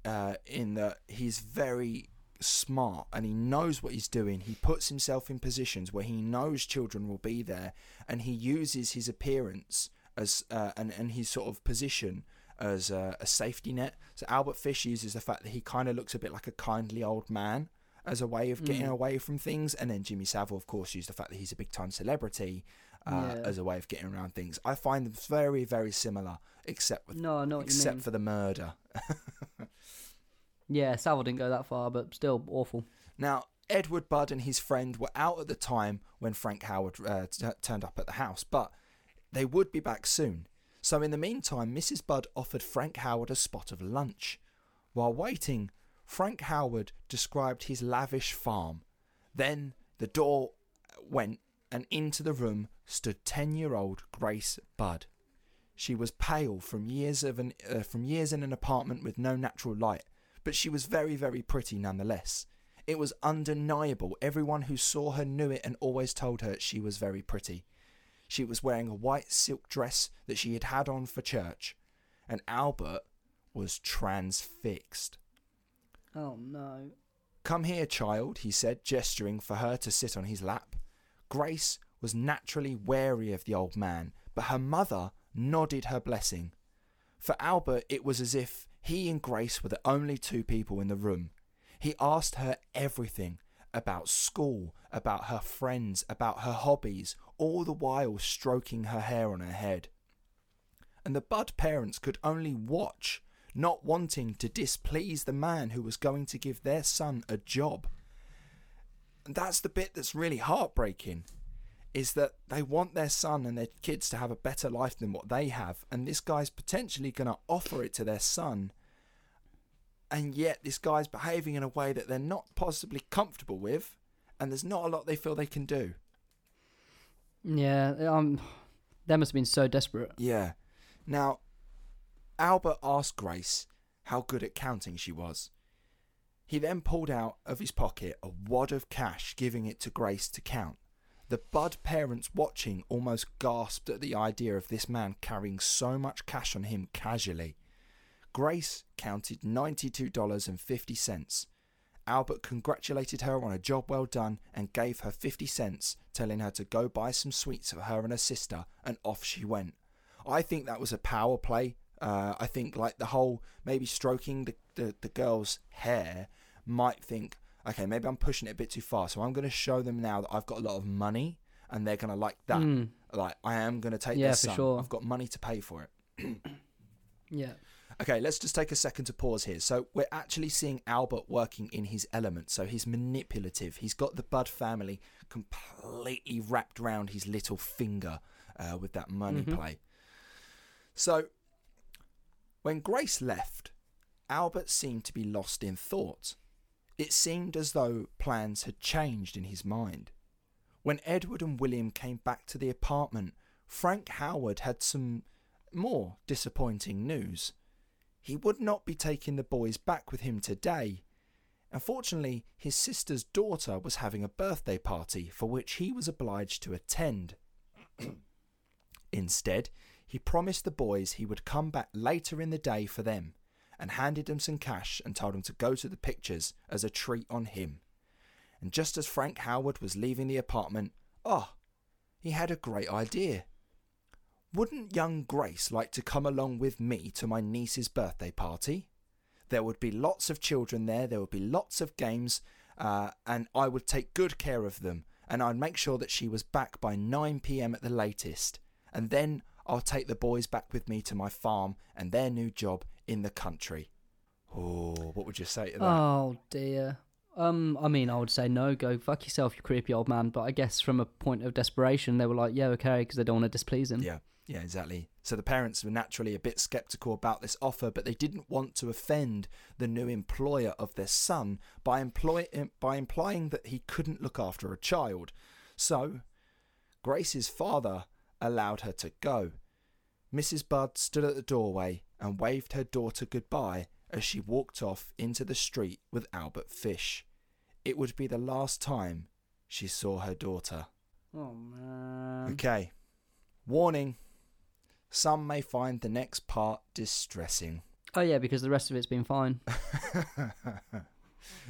uh, in that he's very smart and he knows what he's doing. He puts himself in positions where he knows children will be there, and he uses his appearance as uh, and, and his sort of position as a, a safety net. So Albert Fish uses the fact that he kind of looks a bit like a kindly old man as a way of getting mm. away from things. And then Jimmy Savile, of course, used the fact that he's a big time celebrity uh, yeah. as a way of getting around things. I find them very, very similar, except with, no, no, except for the murder. Yeah, Savile didn't go that far, but still awful. Now, Edward Budd and his friend were out at the time when Frank Howard uh, t- turned up at the house, but they would be back soon. So in the meantime, Missus Budd offered Frank Howard a spot of lunch. While waiting, Frank Howard described his lavish farm. Then the door went, and into the room stood ten-year-old Grace Budd. She was pale from years of an uh, from years in an apartment with no natural light, but she was very, very pretty nonetheless. It was undeniable. Everyone who saw her knew it and always told her she was very pretty. She was wearing a white silk dress that she had had on for church, and Albert was transfixed. Oh, no. "Come here, child," he said, gesturing for her to sit on his lap. Grace was naturally wary of the old man, but her mother nodded her blessing. For Albert, it was as if he and Grace were the only two people in the room. He asked her everything, about school, about her friends, about her hobbies, all the while stroking her hair on her head. And the Budd parents could only watch, not wanting to displease the man who was going to give their son a job. And that's the bit that's really heartbreaking, is that they want their son and their kids to have a better life than what they have, and this guy's potentially going to offer it to their son, and yet this guy's behaving in a way that they're not possibly comfortable with, and there's not a lot they feel they can do. Yeah, um, that must have been so desperate. Yeah. Now, Albert asked Grace how good at counting she was. He then pulled out of his pocket a wad of cash, giving it to Grace to count. The Budd parents watching almost gasped at the idea of this man carrying so much cash on him casually. Grace counted ninety-two dollars and fifty cents. Albert congratulated her on a job well done and gave her fifty cents, telling her to go buy some sweets for her and her sister, and off she went. I think that was a power play. Uh, I think like the whole maybe stroking the, the, the girl's hair might think, okay, maybe I'm pushing it a bit too far, so I'm going to show them now that I've got a lot of money, and they're going to like that. Mm. Like, I am going to take yeah, their son. Sure. I've got money to pay for it. Yeah. Okay, let's just take a second to pause here. So we're actually seeing Albert working in his element. So he's manipulative. He's got the Budd family completely wrapped around his little finger uh, with that money mm-hmm. play. So when Grace left, Albert seemed to be lost in thought. It seemed as though plans had changed in his mind. When Edward and William came back to the apartment, Frank Howard had some more disappointing news. He would not be taking the boys back with him today. Unfortunately, his sister's daughter was having a birthday party for which he was obliged to attend. Instead, he promised the boys he would come back later in the day for them, and handed them some cash and told them to go to the pictures as a treat on him. And just as Frank Howard was leaving the apartment, oh, he had a great idea. Wouldn't young Grace like to come along with me to my niece's birthday party? There would be lots of children there, there would be lots of games, uh, and I would take good care of them, and I'd make sure that she was back by nine p.m. at the latest, and then I'll take the boys back with me to my farm and their new job in the country. Oh, what would you say to that? Oh, dear. Um, I mean, I would say no, go fuck yourself, you creepy old man, but I guess from a point of desperation, they were like, yeah, okay, because they don't want to displease him. Yeah. Yeah, exactly. So the parents were naturally a bit sceptical about this offer, but they didn't want to offend the new employer of their son by employ- by implying that he couldn't look after a child. So Grace's father allowed her to go. Missus Budd stood at the doorway and waved her daughter goodbye as she walked off into the street with Albert Fish. It would be the last time she saw her daughter. Oh, man. Okay. Warning. Some may find the next part distressing. Oh, yeah, because the rest of it's been fine.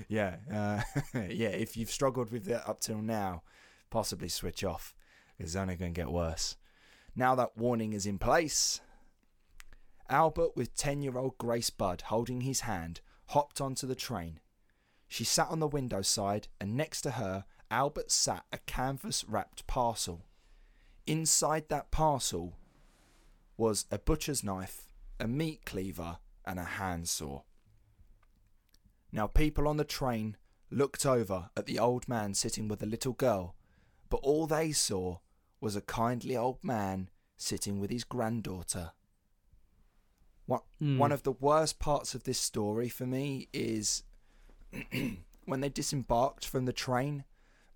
Yeah. Uh, yeah, if you've struggled with it up till now, possibly switch off. It's only going to get worse. Now that warning is in place, Albert, with ten-year-old Grace Budd holding his hand, hopped onto the train. She sat on the window side, and next to her, Albert sat a canvas-wrapped parcel. Inside that parcel was a butcher's knife, a meat cleaver, and a handsaw. Now, people on the train looked over at the old man sitting with the little girl, but all they saw was a kindly old man sitting with his granddaughter. One, mm. one of the worst parts of this story for me is when they disembarked from the train,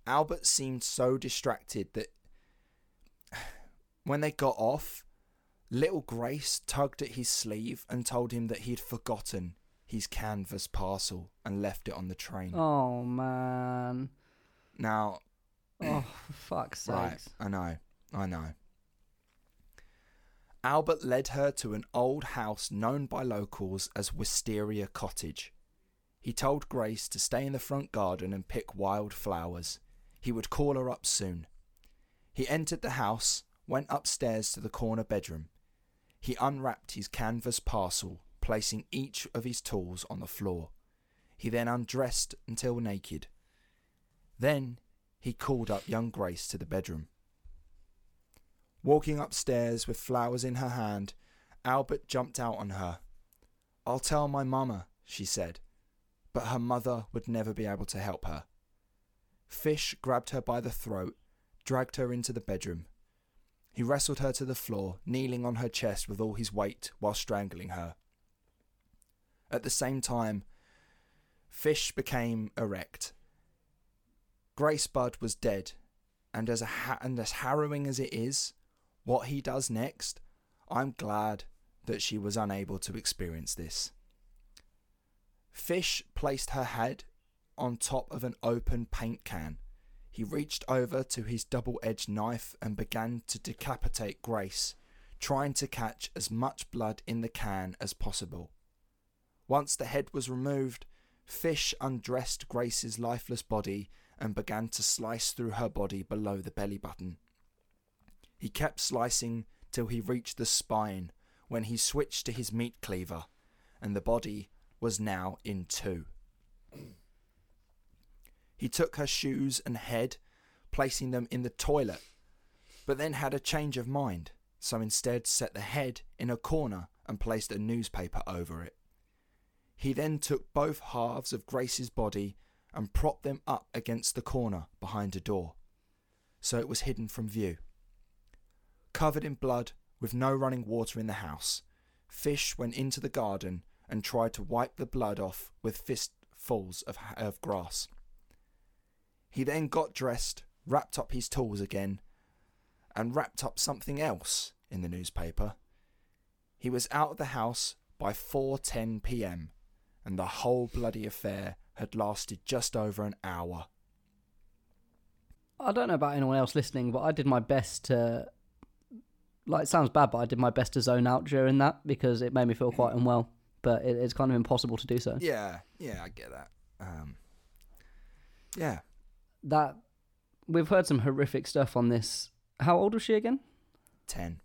Albert seemed so distracted that when they got off, little Grace tugged at his sleeve and told him that he'd forgotten his canvas parcel and left it on the train. Oh, man. Now... Oh, for fuck's sake. Right, I know, I know. Albert led her to an old house known by locals as Wisteria Cottage. He told Grace to stay in the front garden and pick wild flowers. He would call her up soon. He entered the house, went upstairs to the corner bedroom. He unwrapped his canvas parcel, placing each of his tools on the floor. He then undressed until naked. Then... he called up young Grace to the bedroom. Walking upstairs with flowers in her hand, Albert jumped out on her. "I'll tell my mama," she said, but her mother would never be able to help her. Fish grabbed her by the throat, dragged her into the bedroom. He wrestled her to the floor, kneeling on her chest with all his weight while strangling her. At the same time, Fish became erect. Grace Budd was dead, and as a ha- and as harrowing as it is, what he does next, I'm glad that she was unable to experience this. Fish placed her head on top of an open paint can. He reached over to his double-edged knife and began to decapitate Grace, trying to catch as much blood in the can as possible. Once the head was removed, Fish undressed Grace's lifeless body and began to slice through her body below the belly button. He kept slicing till he reached the spine, when he switched to his meat cleaver, and the body was now in two. He took her shoes and head, placing them in the toilet, but then had a change of mind, so instead set the head in a corner and placed a newspaper over it. He then took both halves of Grace's body and propped them up against the corner behind a door, so it was hidden from view. Covered in blood, with no running water in the house, Fish went into the garden and tried to wipe the blood off with fistfuls of, of grass. He then got dressed, wrapped up his tools again, and wrapped up something else in the newspaper. He was out of the house by four ten p.m, and the whole bloody affair had lasted just over an hour. I don't know about anyone else listening, but I did my best to... Like, it sounds bad, but I did my best to zone out during that because it made me feel quite unwell. But it, it's kind of impossible to do so. Yeah, yeah, I get that. Um, yeah. That... We've heard some horrific stuff on this. How old was she again? ten.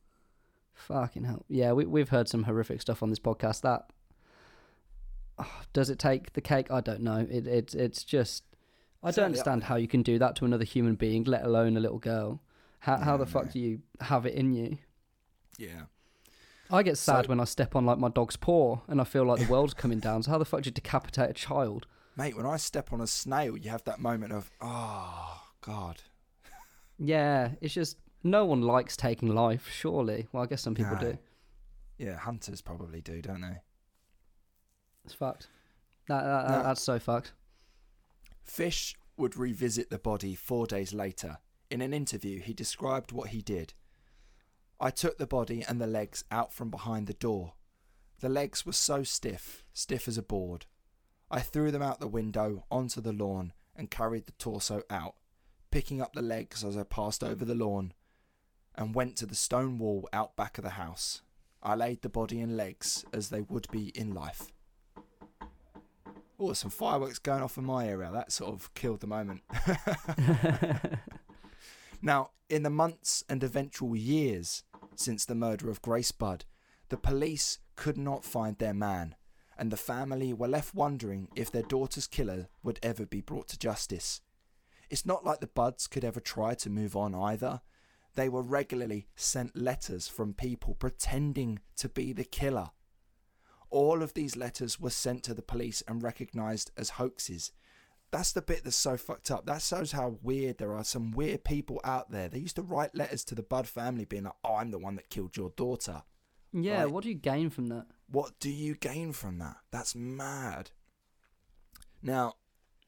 Fucking hell. Yeah, we, we've heard some horrific stuff on this podcast. That... Does it take the cake? I don't know. It, it it's just I don't understand how you can do that to another human being, let alone a little girl. How how the fuck do you have it in you? Yeah, I get sad so, when I step on like my dog's paw and I feel like the world's coming down. So how the fuck do you decapitate a child, mate? When I step on a snail, you have that moment of oh god. Yeah, it's just no one likes taking life. Surely, well, I guess some people no. do. Yeah, hunters probably do, don't they? It's fucked. That, that, no. That's so fucked. Fish would revisit the body four days later. In an interview, he described what he did. I took the body and the legs out from behind the door. The legs were so stiff, stiff as a board. I threw them out the window onto the lawn and carried the torso out, picking up the legs as I passed over the lawn, and went to the stone wall out back of the house. I laid the body and legs as they would be in life. Oh, some fireworks going off in my area. That sort of killed the moment. Now, in the months and eventual years since the murder of Grace Budd, the police could not find their man, and the family were left wondering if their daughter's killer would ever be brought to justice. It's not like the Budds could ever try to move on either. They were regularly sent letters from people pretending to be the killer. All of these letters were sent to the police and recognised as hoaxes. That's the bit that's so fucked up. That shows how weird there are some weird people out there. They used to write letters to the Budd family being like, oh, I'm the one that killed your daughter. Yeah, like, what do you gain from that? What do you gain from that? That's mad. Now,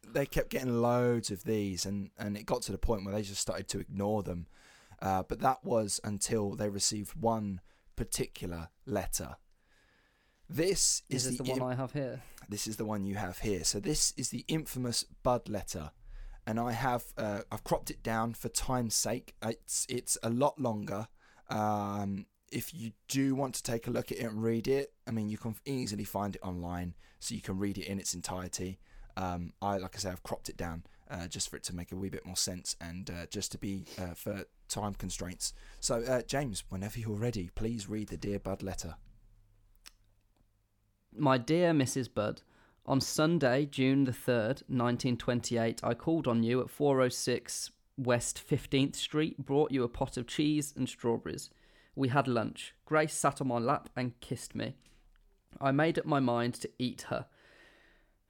they kept getting loads of these, and, and it got to the point where they just started to ignore them. Uh, but that was until they received one particular letter. This is, is this the, the one I have here. This is the one you have here. So this is the infamous Budd letter, and I have uh, I've cropped it down for time's sake. It's it's a lot longer. Um, if you do want to take a look at it and read it, I mean you can easily find it online, so you can read it in its entirety. Um, I like I say I've cropped it down uh, just for it to make a wee bit more sense and uh, just to be uh, for time constraints. So uh, James, whenever you're ready, please read the Dear Budd letter. My dear Missus Budd, on Sunday, June the third, nineteen twenty-eight, I called on you at four oh six West fifteenth Street, brought you a pot of cheese and strawberries. We had lunch. Grace sat on my lap and kissed me. I made up my mind to eat her.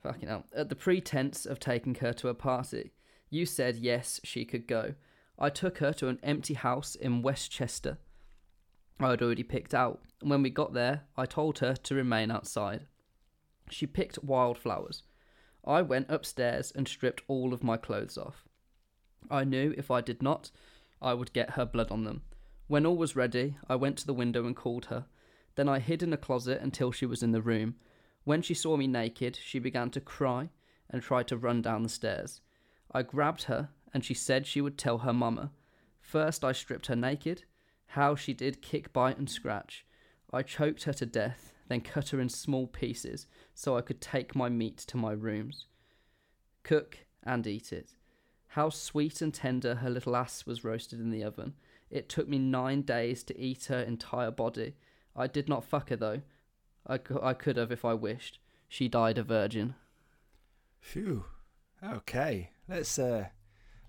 Fucking hell. At the pretense of taking her to a party. You said yes, she could go. I took her to an empty house in Westchester I had already picked out. When we got there, I told her to remain outside. She picked wildflowers. I went upstairs and stripped all of my clothes off. I knew if I did not, I would get her blood on them. When all was ready, I went to the window and called her. Then I hid in a closet until she was in the room. When she saw me naked, she began to cry and tried to run down the stairs. I grabbed her and she said she would tell her mama. First, I stripped her naked. How she did kick, bite and scratch. I choked her to death, then cut her in small pieces so I could take my meat to my rooms. Cook and eat it. How sweet and tender her little ass was roasted in the oven. It took me nine days to eat her entire body. I did not fuck her though. I, I could have if I wished. She died a virgin. Phew. Okay. Let's, uh...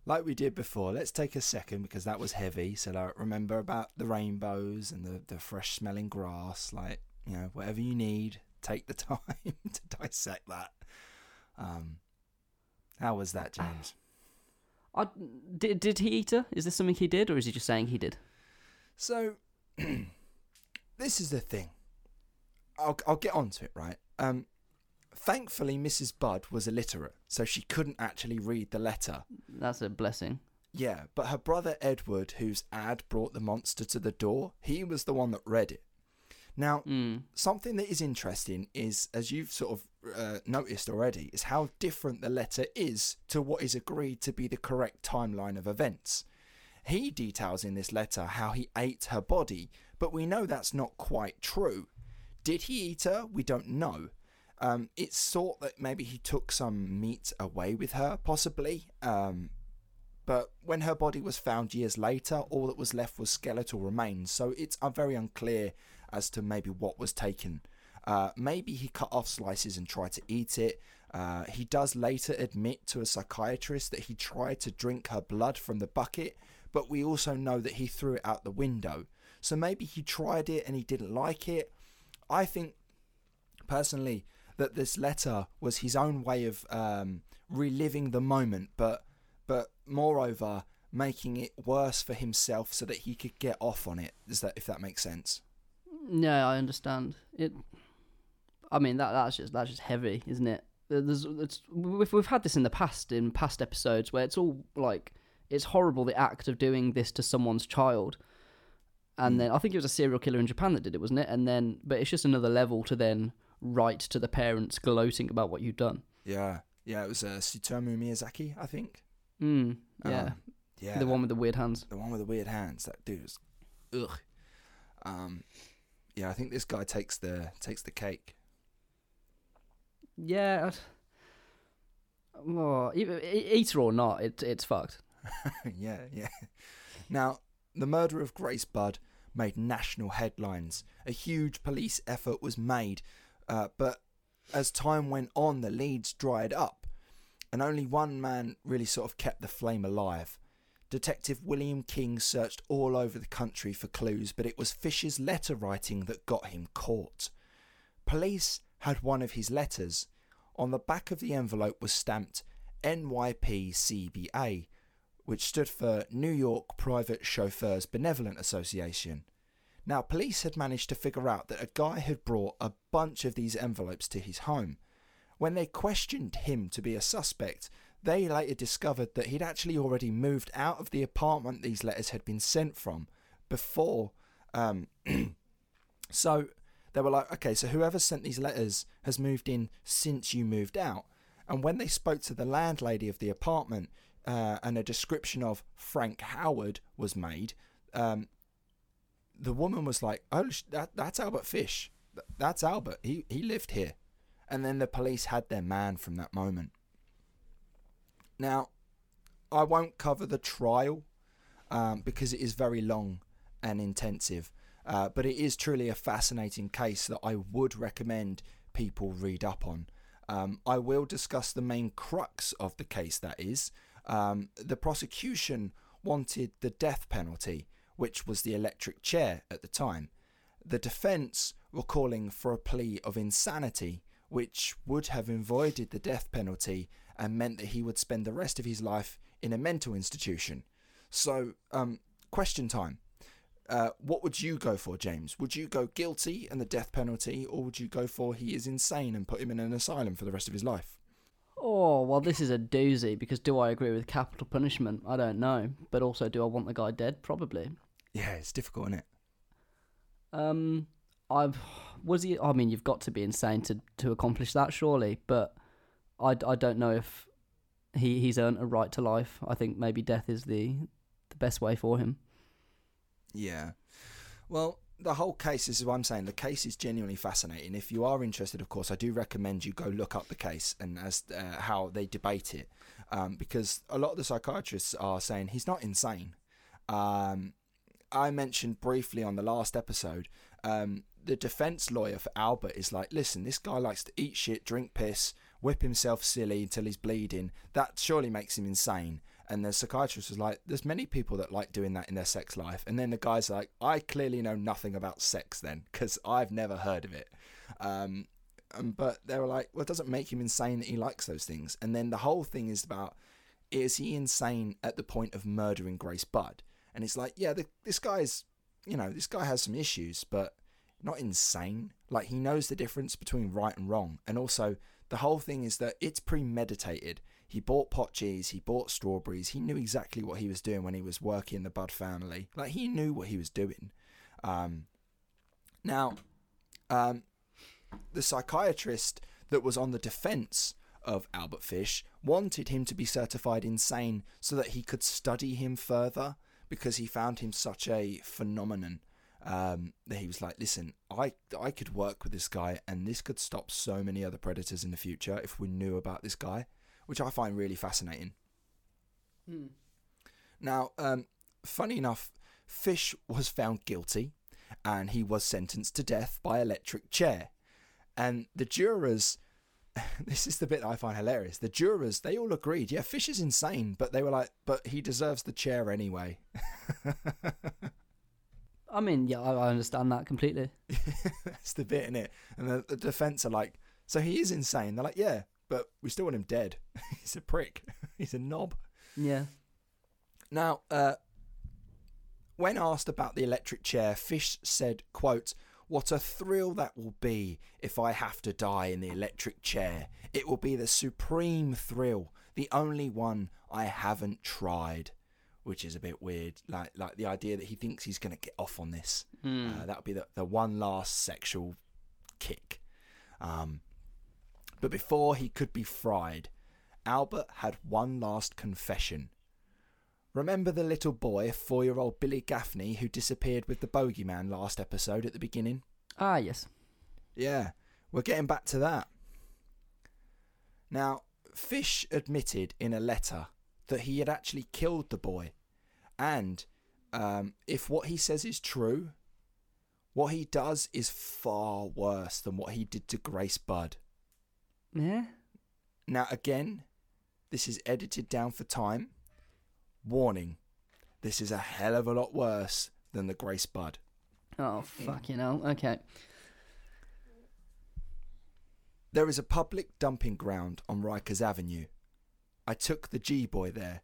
like we did before, let's take a second because that was heavy. So like, remember about the rainbows and the, the fresh smelling grass, like, you know, whatever you need, take the time to dissect that. Um, how was that, James? I, did, did he eat her? Is this something he did or is he just saying he did? So this is the thing. I'll, I'll get onto it, right? Um, Thankfully, Missus Budd was illiterate, so she couldn't actually read the letter. That's a blessing. Yeah, but her brother Edward, whose ad brought the monster to the door, he was the one that read it. Now, mm. something that is interesting is, as you've sort of uh, noticed already, is how different the letter is to what is agreed to be the correct timeline of events. He details in this letter how he ate her body, but we know that's not quite true. Did he eat her? We don't know. Um, it's thought that maybe he took some meat away with her, possibly. Um, but when her body was found years later, all that was left was skeletal remains. So it's uh, very unclear as to maybe what was taken. Uh, maybe he cut off slices and tried to eat it. Uh, he does later admit to a psychiatrist that he tried to drink her blood from the bucket, but we also know that he threw it out the window. So maybe he tried it and he didn't like it. I think, personally, that this letter was his own way of um, reliving the moment, but but moreover, making it worse for himself so that he could get off on it. Is that, if that makes sense? No, I understand. It. I mean, that that's just that's just heavy, isn't it? There's, it's, we've we've had this in the past, in past episodes, where it's all like, it's horrible, the act of doing this to someone's child, And mm. then I think it was a serial killer in Japan that did it, wasn't it? And then, but it's just another level to then write to the parents gloating about what you've done. Yeah. Yeah, it was uh, Tsutomu Miyazaki, I think. Mm, yeah. Um, yeah. The one with the weird hands. The one with the weird hands. That dude was, ugh. Um, yeah, I think this guy takes the takes the cake. Yeah. Oh, eater or not, it, it's fucked. yeah, yeah. Now, the murder of Grace Budd made national headlines. A huge police effort was made, uh, but as time went on, the leads dried up, and only one man really sort of kept the flame alive. Detective William King searched all over the country for clues, but it was Fish's letter writing that got him caught. Police had one of his letters. On the back of the envelope was stamped N Y P C B A, which stood for New York Private Chauffeurs Benevolent Association. Now, police had managed to figure out that a guy had brought a bunch of these envelopes to his home. When they questioned him to be a suspect, they later discovered that he'd actually already moved out of the apartment these letters had been sent from before. Um, so... They were like, okay, so whoever sent these letters has moved in since you moved out. And when they spoke to the landlady of the apartment uh, and a description of Frank Howard was made, um, the woman was like, oh, that, that's Albert Fish. That's Albert. He, he lived here. And then the police had their man from that moment. Now, I won't cover the trial um, because it is very long and intensive. Uh, but it is truly a fascinating case that I would recommend people read up on. Um, I will discuss the main crux of the case, that is. Um, the prosecution wanted the death penalty, which was the electric chair at the time. The defence were calling for a plea of insanity, which would have avoided the death penalty and meant that he would spend the rest of his life in a mental institution. So, um, question time. Uh, what would you go for, James? Would you go guilty and the death penalty, or would you go for he is insane and put him in an asylum for the rest of his life? Oh, well, this is a doozy, because do I agree with capital punishment? I don't know. But also, do I want the guy dead? Probably. Yeah, it's difficult, isn't it? Um, I've... Was he... I mean, you've got to be insane to, to accomplish that, surely, but I, I don't know if he, he's earned a right to life. I think maybe death is the the best way for him. Yeah. Well, the whole case is what I'm saying. The case is genuinely fascinating. If you are interested, of course, I do recommend you go look up the case and as uh, how they debate it. Um, because a lot of the psychiatrists are saying he's not insane. Um, I mentioned briefly on the last episode, um, the defense lawyer for Albert is like, listen, this guy likes to eat shit, drink piss, whip himself silly until he's bleeding. That surely makes him insane. And the psychiatrist was like, there's many people that like doing that in their sex life. And then the guy's like, I clearly know nothing about sex then, because I've never heard of it. Um, but they were like, well, it doesn't make him insane that he likes those things. And then the whole thing is about, is he insane at the point of murdering Grace Budd? And it's like, yeah, the, this guy's, you know, this guy has some issues, but not insane. Like, he knows the difference between right and wrong. And also, the whole thing is that it's premeditated. He bought pot cheese, he bought strawberries, he knew exactly what he was doing when he was working the Budd family. Like, he knew what he was doing. Um, now, um, the psychiatrist that was on the defence of Albert Fish wanted him to be certified insane so that he could study him further, because he found him such a phenomenon. Um, that he was like, listen, I I could work with this guy, and this could stop so many other predators in the future if we knew about this guy. Which I find really fascinating. Hmm. Now, um, funny enough, Fish was found guilty, and he was sentenced to death by electric chair. And the jurors, this is the bit I find hilarious, the jurors, they all agreed, yeah, Fish is insane, but they were like, but he deserves the chair anyway. I mean, yeah, I understand that completely. That's the bit, innit? And the, the defence are like, so he is insane. They're like, yeah. But we still want him dead. He's a prick. He's a knob. Yeah. Now, uh, when asked about the electric chair, Fish said, quote, "What a thrill that will be if I have to die in the electric chair. It will be the supreme thrill, the only one I haven't tried," which is a bit weird. Like like the idea that he thinks he's going to get off on this. Mm. Uh, that would be the, the one last sexual kick. Um, but before he could be fried, Albert had one last confession. Remember the little boy, four-year-old Billy Gaffney, who disappeared with the bogeyman last episode at the beginning? Ah, yes. Yeah, we're getting back to that. Now, Fish admitted in a letter that he had actually killed the boy. And um, if what he says is true, what he does is far worse than what he did to Grace Budd. Yeah. Now, again, this is edited down for time. Warning, this is a hell of a lot worse than the Grace Budd. Oh, fuck, you know. Okay. There is a public dumping ground on Rikers Avenue. I took the G-boy there.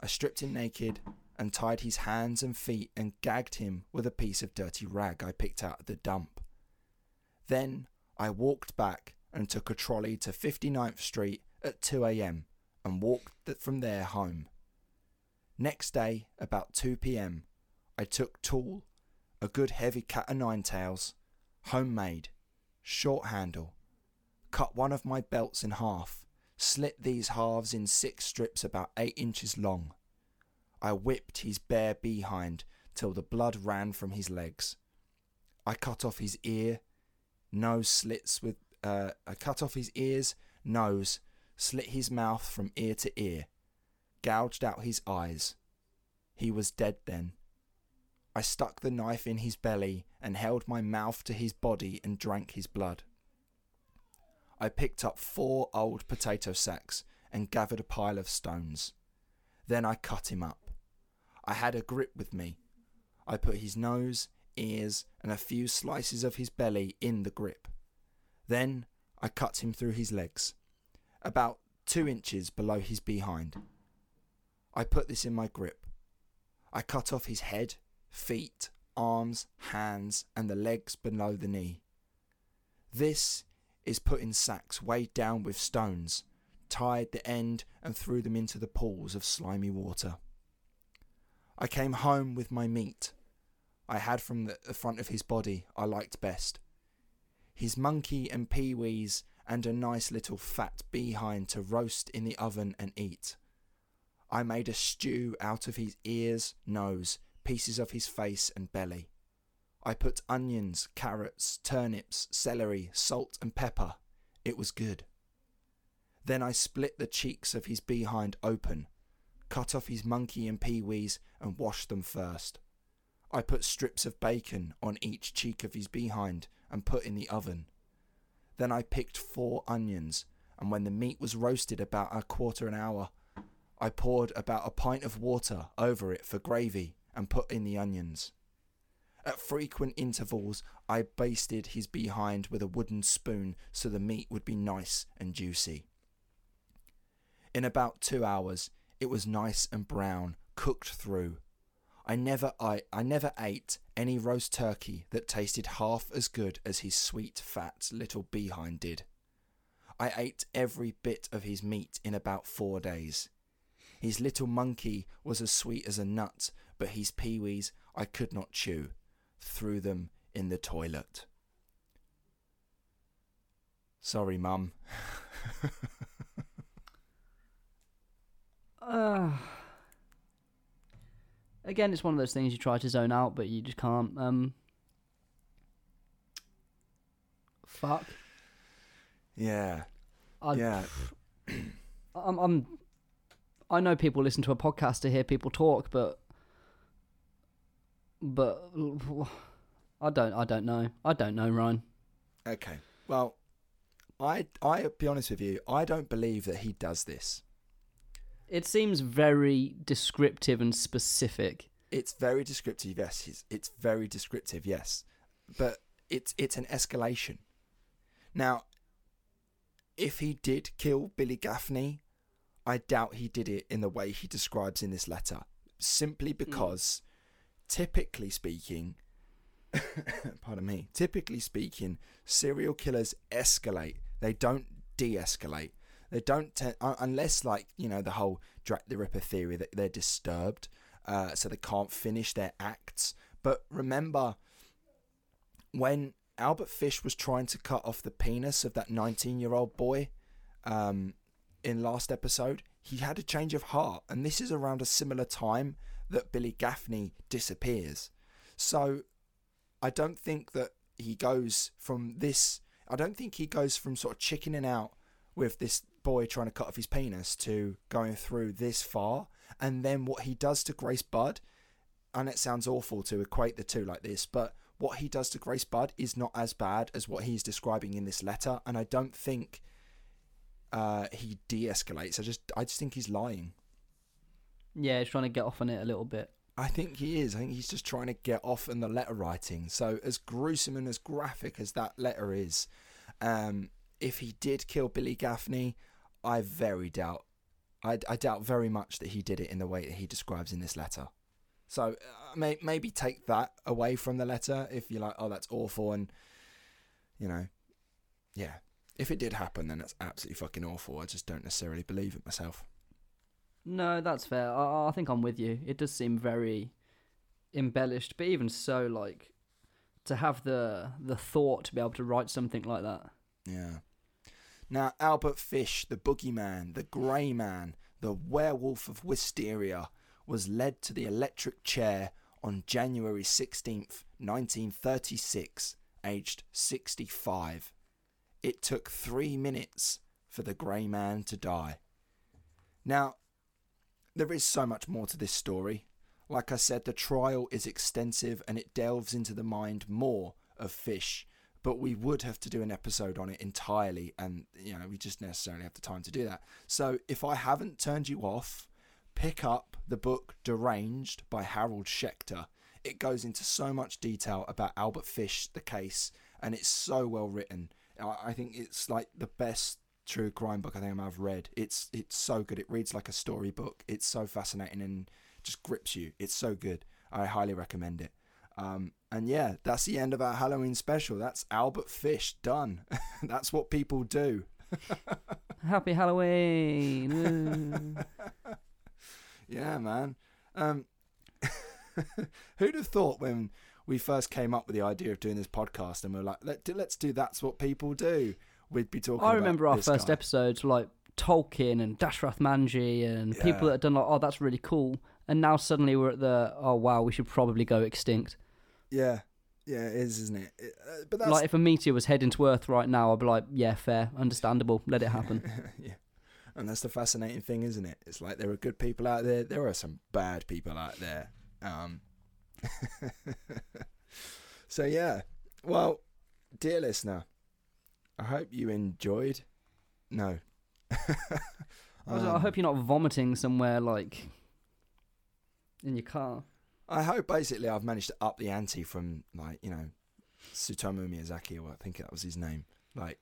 I stripped him naked and tied his hands and feet and gagged him with a piece of dirty rag I picked out of the dump. Then I walked back and took a trolley to fifty-ninth Street at two a.m. and walked from there home. Next day, about two p.m, I took Tool, a good heavy cat of nine tails, homemade, short handle, cut one of my belts in half, slit these halves in six strips about eight inches long. I whipped his bare behind till the blood ran from his legs. I cut off his ear, nose slits with, uh, I cut off his ears, nose, slit his mouth from ear to ear. Gouged out his eyes. He was dead then. I stuck the knife in his belly and held my mouth to his body and drank his blood. I picked up four old potato sacks and gathered a pile of stones. Then I cut him up. I had a grip with me. I put his nose, ears, and a few slices of his belly in the grip. Then I cut him through his legs, about two inches below his behind. I put this in my grip. I cut off his head, feet, arms, hands, and the legs below the knee. This is put in sacks weighed down with stones, tied the end and threw them into the pools of slimy water. I came home with my meat. I had from the front of his body I liked best. His monkey and peewees and a nice little fat behind to roast in the oven and eat. I made a stew out of his ears, nose, pieces of his face and belly. I put onions, carrots, turnips, celery, salt and pepper. It was good. Then I split the cheeks of his behind open, cut off his monkey and peewees and washed them first. I put strips of bacon on each cheek of his behind and put in the oven. Then I picked four onions, and when the meat was roasted about a quarter an hour, I poured about a pint of water over it for gravy and put in the onions. At frequent intervals, I basted his behind with a wooden spoon so the meat would be nice and juicy. In about two hours, it was nice and brown, cooked through. I never, I, I never ate any roast turkey that tasted half as good as his sweet, fat little behind did. I ate every bit of his meat in about four days. His little monkey was as sweet as a nut, but his peewees I could not chew. Threw them in the toilet. Sorry, Mum. uh, again, it's one of those things you try to zone out, but you just can't. Um, fuck. Yeah. I, yeah. I'm... I'm I know people listen to a podcast to hear people talk, but but I don't I don't know. I don't know, Ryan. Okay. Well, I I be honest with you, I don't believe that he does this. It seems very descriptive and specific. It's very descriptive, yes. It's, it's very descriptive, yes. But it's it's an escalation. Now, if he did kill Billy Gaffney, I doubt he did it in the way he describes in this letter, simply because, mm. typically speaking, pardon me, typically speaking, serial killers escalate. They don't de-escalate. They don't, te- unless like, you know, the whole Jack the Ripper theory that they're disturbed. uh, so they can't finish their acts. But remember, when Albert Fish was trying to cut off the penis of that nineteen-year-old boy um, in last episode, he had a change of heart, and this is around a similar time that Billy Gaffney disappears. So I don't think that he goes from this... I don't think he goes from sort of chickening out with this boy trying to cut off his penis to going through this far. And then what he does to Grace Budd, and it sounds awful to equate the two like this, but what he does to Grace Budd is not as bad as what he's describing in this letter. And I don't think uh, he de-escalates. I just, I just think he's lying. Yeah, he's trying to get off on it a little bit. I think he is. I think he's just trying to get off in the letter writing. So as gruesome and as graphic as that letter is, um, if he did kill Billy Gaffney, I very doubt, I, I doubt very much that he did it in the way that he describes in this letter. So uh, may, maybe take that away from the letter if you're like, oh, that's awful. And, you know, yeah, if it did happen, then that's absolutely fucking awful. I just don't necessarily believe it myself. No, that's fair. I, I think I'm with you. It does seem very embellished, but even so, like, to have the the thought to be able to write something like that. Yeah. Now, Albert Fish, the boogeyman, the grey man, the werewolf of Wisteria, was led to the electric chair on January sixteenth, nineteen thirty-six, aged sixty-five. It took three minutes for the grey man to die. Now, there is so much more to this story. Like I said, the trial is extensive and it delves into the mind more of Fish, but we would have to do an episode on it entirely, and you know, we just necessarily have the time to do that. So if I haven't turned you off, pick up the book Deranged by Harold Schechter. It goes into so much detail about Albert Fish, the case, and it's so well written. I think it's like the best true crime book I think I've read. It's it's so good. It reads like a storybook. It's so fascinating and just grips you. It's so good. I highly recommend it. Um, and yeah, that's the end of our Halloween special. That's Albert Fish done. That's what people do. Happy Halloween. Yeah, man. Um, who'd have thought when we first came up with the idea of doing this podcast and we were like, Let, let's do That's What People Do. We'd be talking. I remember about our first guy. episodes, like Tolkien and Dashrath Manji, and yeah. people that had done like, oh, that's really cool. And now suddenly we're at the, oh wow, we should probably go extinct. Yeah, yeah, it is, isn't it? it uh, but that's... like if a meteor was heading to Earth right now, I'd be like, yeah, fair, understandable, let it happen. Yeah, and that's the fascinating thing, isn't it? It's like there are good people out there. There are some bad people out there. Um. So yeah, well, dear listener, I hope you enjoyed. No. um, I hope you're not vomiting somewhere, like, in your car. I hope, basically, I've managed to up the ante from, like, you know, Tsutomu Miyazaki, or I think that was his name. Like,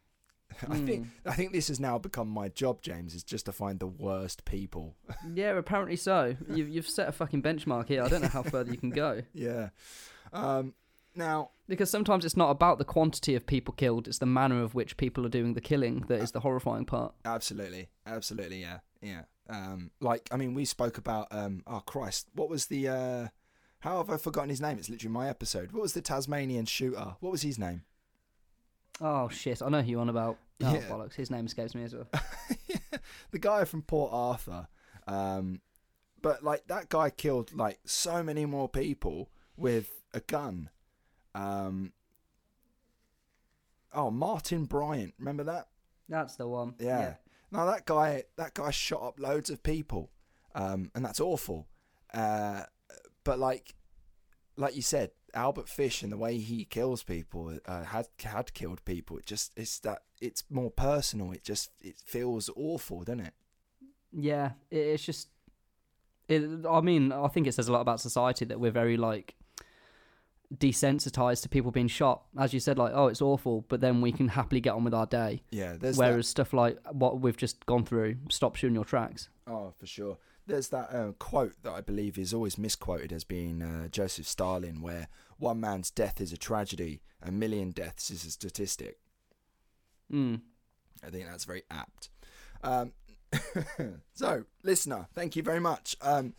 mm. I think I think this has now become my job, James, is just to find the worst people. Yeah, apparently so. You've, you've set a fucking benchmark here. I don't know how further you can go. Yeah. Um... Now, because sometimes it's not about the quantity of people killed, it's the manner of which people are doing the killing that is the horrifying part. Absolutely, absolutely, yeah, yeah. Um, like, I mean, we spoke about, um, oh Christ, what was the? Uh, how have I forgotten his name? It's literally my episode. What was the Tasmanian shooter? What was his name? Oh shit, I know who you're on about. Oh yeah. Bollocks, his name escapes me as well. Yeah. The guy from Port Arthur, um, but like that guy killed like so many more people with a gun. Um. Oh, Martin Bryant, remember that? That's the one. Yeah. yeah. Now that guy, that guy shot up loads of people, um, and that's awful. Uh, but like, like you said, Albert Fish and the way he kills people, uh, had had killed people. It just, it's that, it's more personal. It just, it feels awful, doesn't it? Yeah, it, it's just. It. I mean, I think it says a lot about society that we're very like. Desensitized to people being shot, as you said, like, oh, it's awful, but then we can happily get on with our day. Yeah, there's whereas that... stuff like what we've just gone through stops you in your tracks. Oh, for sure. There's that uh, quote that I believe is always misquoted as being uh, Joseph Stalin, where one man's death is a tragedy, a million deaths is a statistic. Mm. I think that's very apt. Um, so, listener, thank you very much. Um,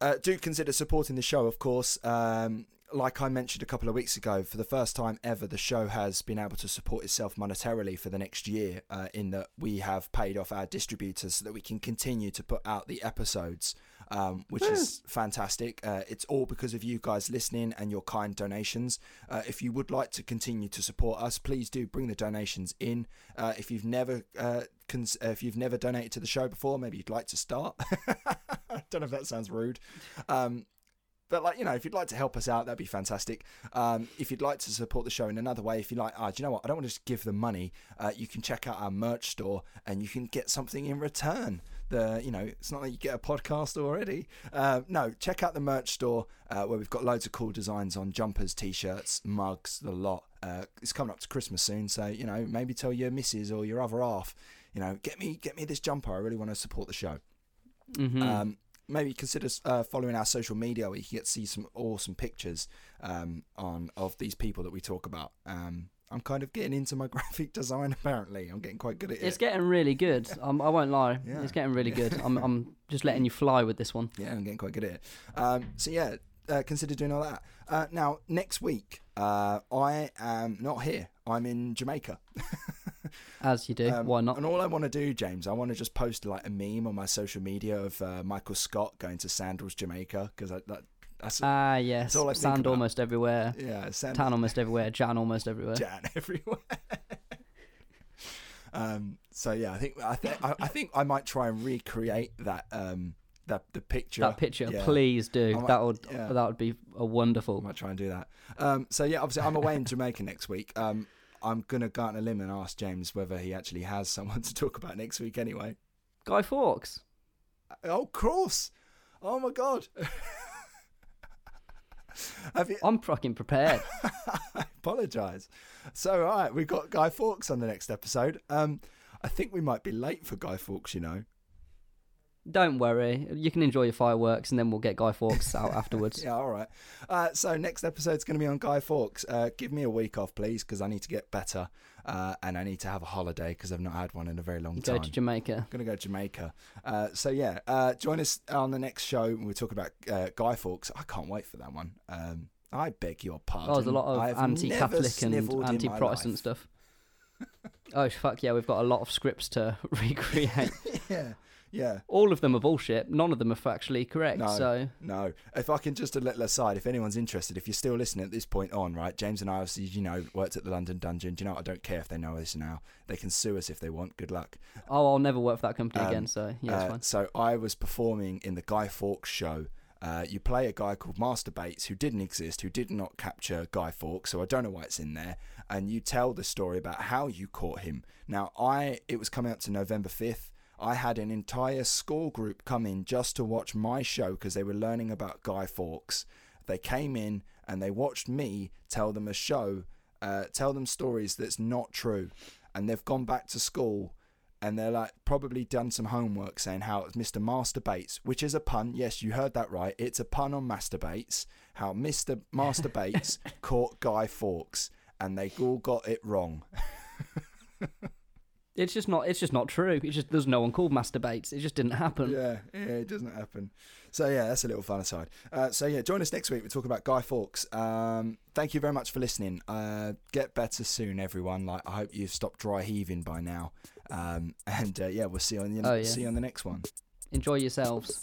Uh, do consider supporting the show, of course. Um, like I mentioned a couple of weeks ago, for the first time ever, the show has been able to support itself monetarily for the next year, uh, in that we have paid off our distributors so that we can continue to put out the episodes, um, which mm. is fantastic. Uh, it's all because of you guys listening and your kind donations. Uh, if you would like to continue to support us, please do bring the donations in. Uh, if you've never... Uh, If you've never donated to the show before, maybe you'd like to start. I don't know if that sounds rude. Um, but, like, you know, if you'd like to help us out, that'd be fantastic. Um, if you'd like to support the show in another way, if you like, ah, oh, do you know what? I don't want to just give them money. Uh, you can check out our merch store and you can get something in return. The, you know, it's not like you get a podcast already. Uh, no, check out the merch store, uh, where we've got loads of cool designs on jumpers, t-shirts, mugs, the lot. Uh, it's coming up to Christmas soon, so, you know, maybe tell your missus or your other half, you know, get me get me this jumper. I really want to support the show. Mm-hmm. Um, maybe consider uh, following our social media, where you can get to see some awesome pictures um, on of these people that we talk about. Um, I'm kind of getting into my graphic design, apparently. I'm getting quite good at it. It's getting really good. Um, I won't lie. Yeah. It's getting really good. I'm I'm just letting you fly with this one. Yeah, I'm getting quite good at it. Um, so, yeah, uh, consider doing all that. Uh, now, next week, uh, I am not here. I'm in Jamaica. As you do. Um, Why not? And all I want to do, James, I want to just post, like, a meme on my social media of uh, Michael Scott going to Sandals, Jamaica, because that... Ah, uh, yes. All I sand almost everywhere. Yeah, sand. Tan almost everywhere. Jan almost everywhere. Jan everywhere. um. So yeah, I think I think I, I think I might try and recreate that. Um. That the picture. That picture, yeah. Please do. Might, that would yeah. that would be a wonderful. I might try and do that. Um. So yeah, obviously I'm away in Jamaica next week. Um. I'm gonna go out on a limb and ask James whether he actually has someone to talk about next week. Anyway. Guy Fawkes. Oh, of course. Oh my God. You... I'm fucking prepared. I apologise. So, all right, we've got Guy Fawkes on the next episode. Um, I think we might be late for Guy Fawkes, you know. Don't worry. You can enjoy your fireworks, and then we'll get Guy Fawkes out afterwards. Yeah, all right. Uh, so, next episode's going to be on Guy Fawkes. Uh, give me a week off, please, because I need to get better, uh, and I need to have a holiday because I've not had one in a very long you time. Go to Jamaica. I'm going to go to Jamaica. Uh, so, yeah, uh, join us on the next show when we talk about uh, Guy Fawkes. I can't wait for that one. Um, I beg your pardon. Oh, there's a lot of anti-Catholic and anti-Protestant stuff. Oh, fuck yeah. We've got a lot of scripts to recreate. Yeah. Yeah, all of them are bullshit. None of them are factually correct. No, so no. If I can just a little aside, if anyone's interested, if you're still listening at this point on, right? James and I, obviously, you know, worked at the London Dungeon. Do you know what? I don't care if they know this now. They can sue us if they want. Good luck. Oh, I'll never work for that company um, again. So yeah, uh, it's fine. So I was performing in the Guy Fawkes show. Uh, you play a guy called Master Bates who didn't exist, who did not capture Guy Fawkes, so I don't know why it's in there. And you tell the story about how you caught him. Now, I it was coming up to November fifth. I had an entire school group come in just to watch my show because they were learning about Guy Fawkes. They came in and they watched me tell them a show, uh, tell them stories that's not true. And they've gone back to school and they're like probably done some homework saying how it was Mister Master Bates, which is a pun. Yes, you heard that right. It's a pun on masturbates, how Mister Master Bates caught Guy Fawkes, and they all got it wrong. It's just not. It's just not true. It's just there's no one called Master Bates. It just didn't happen. Yeah, yeah, it doesn't happen. So yeah, that's a little fun aside. Uh, so yeah, join us next week. We're talking about Guy Fawkes. Um, thank you very much for listening. Uh, get better soon, everyone. Like I hope you've stopped dry heaving by now. Um, and uh, yeah, we'll see you on the oh, yeah. see you on the next one. Enjoy yourselves.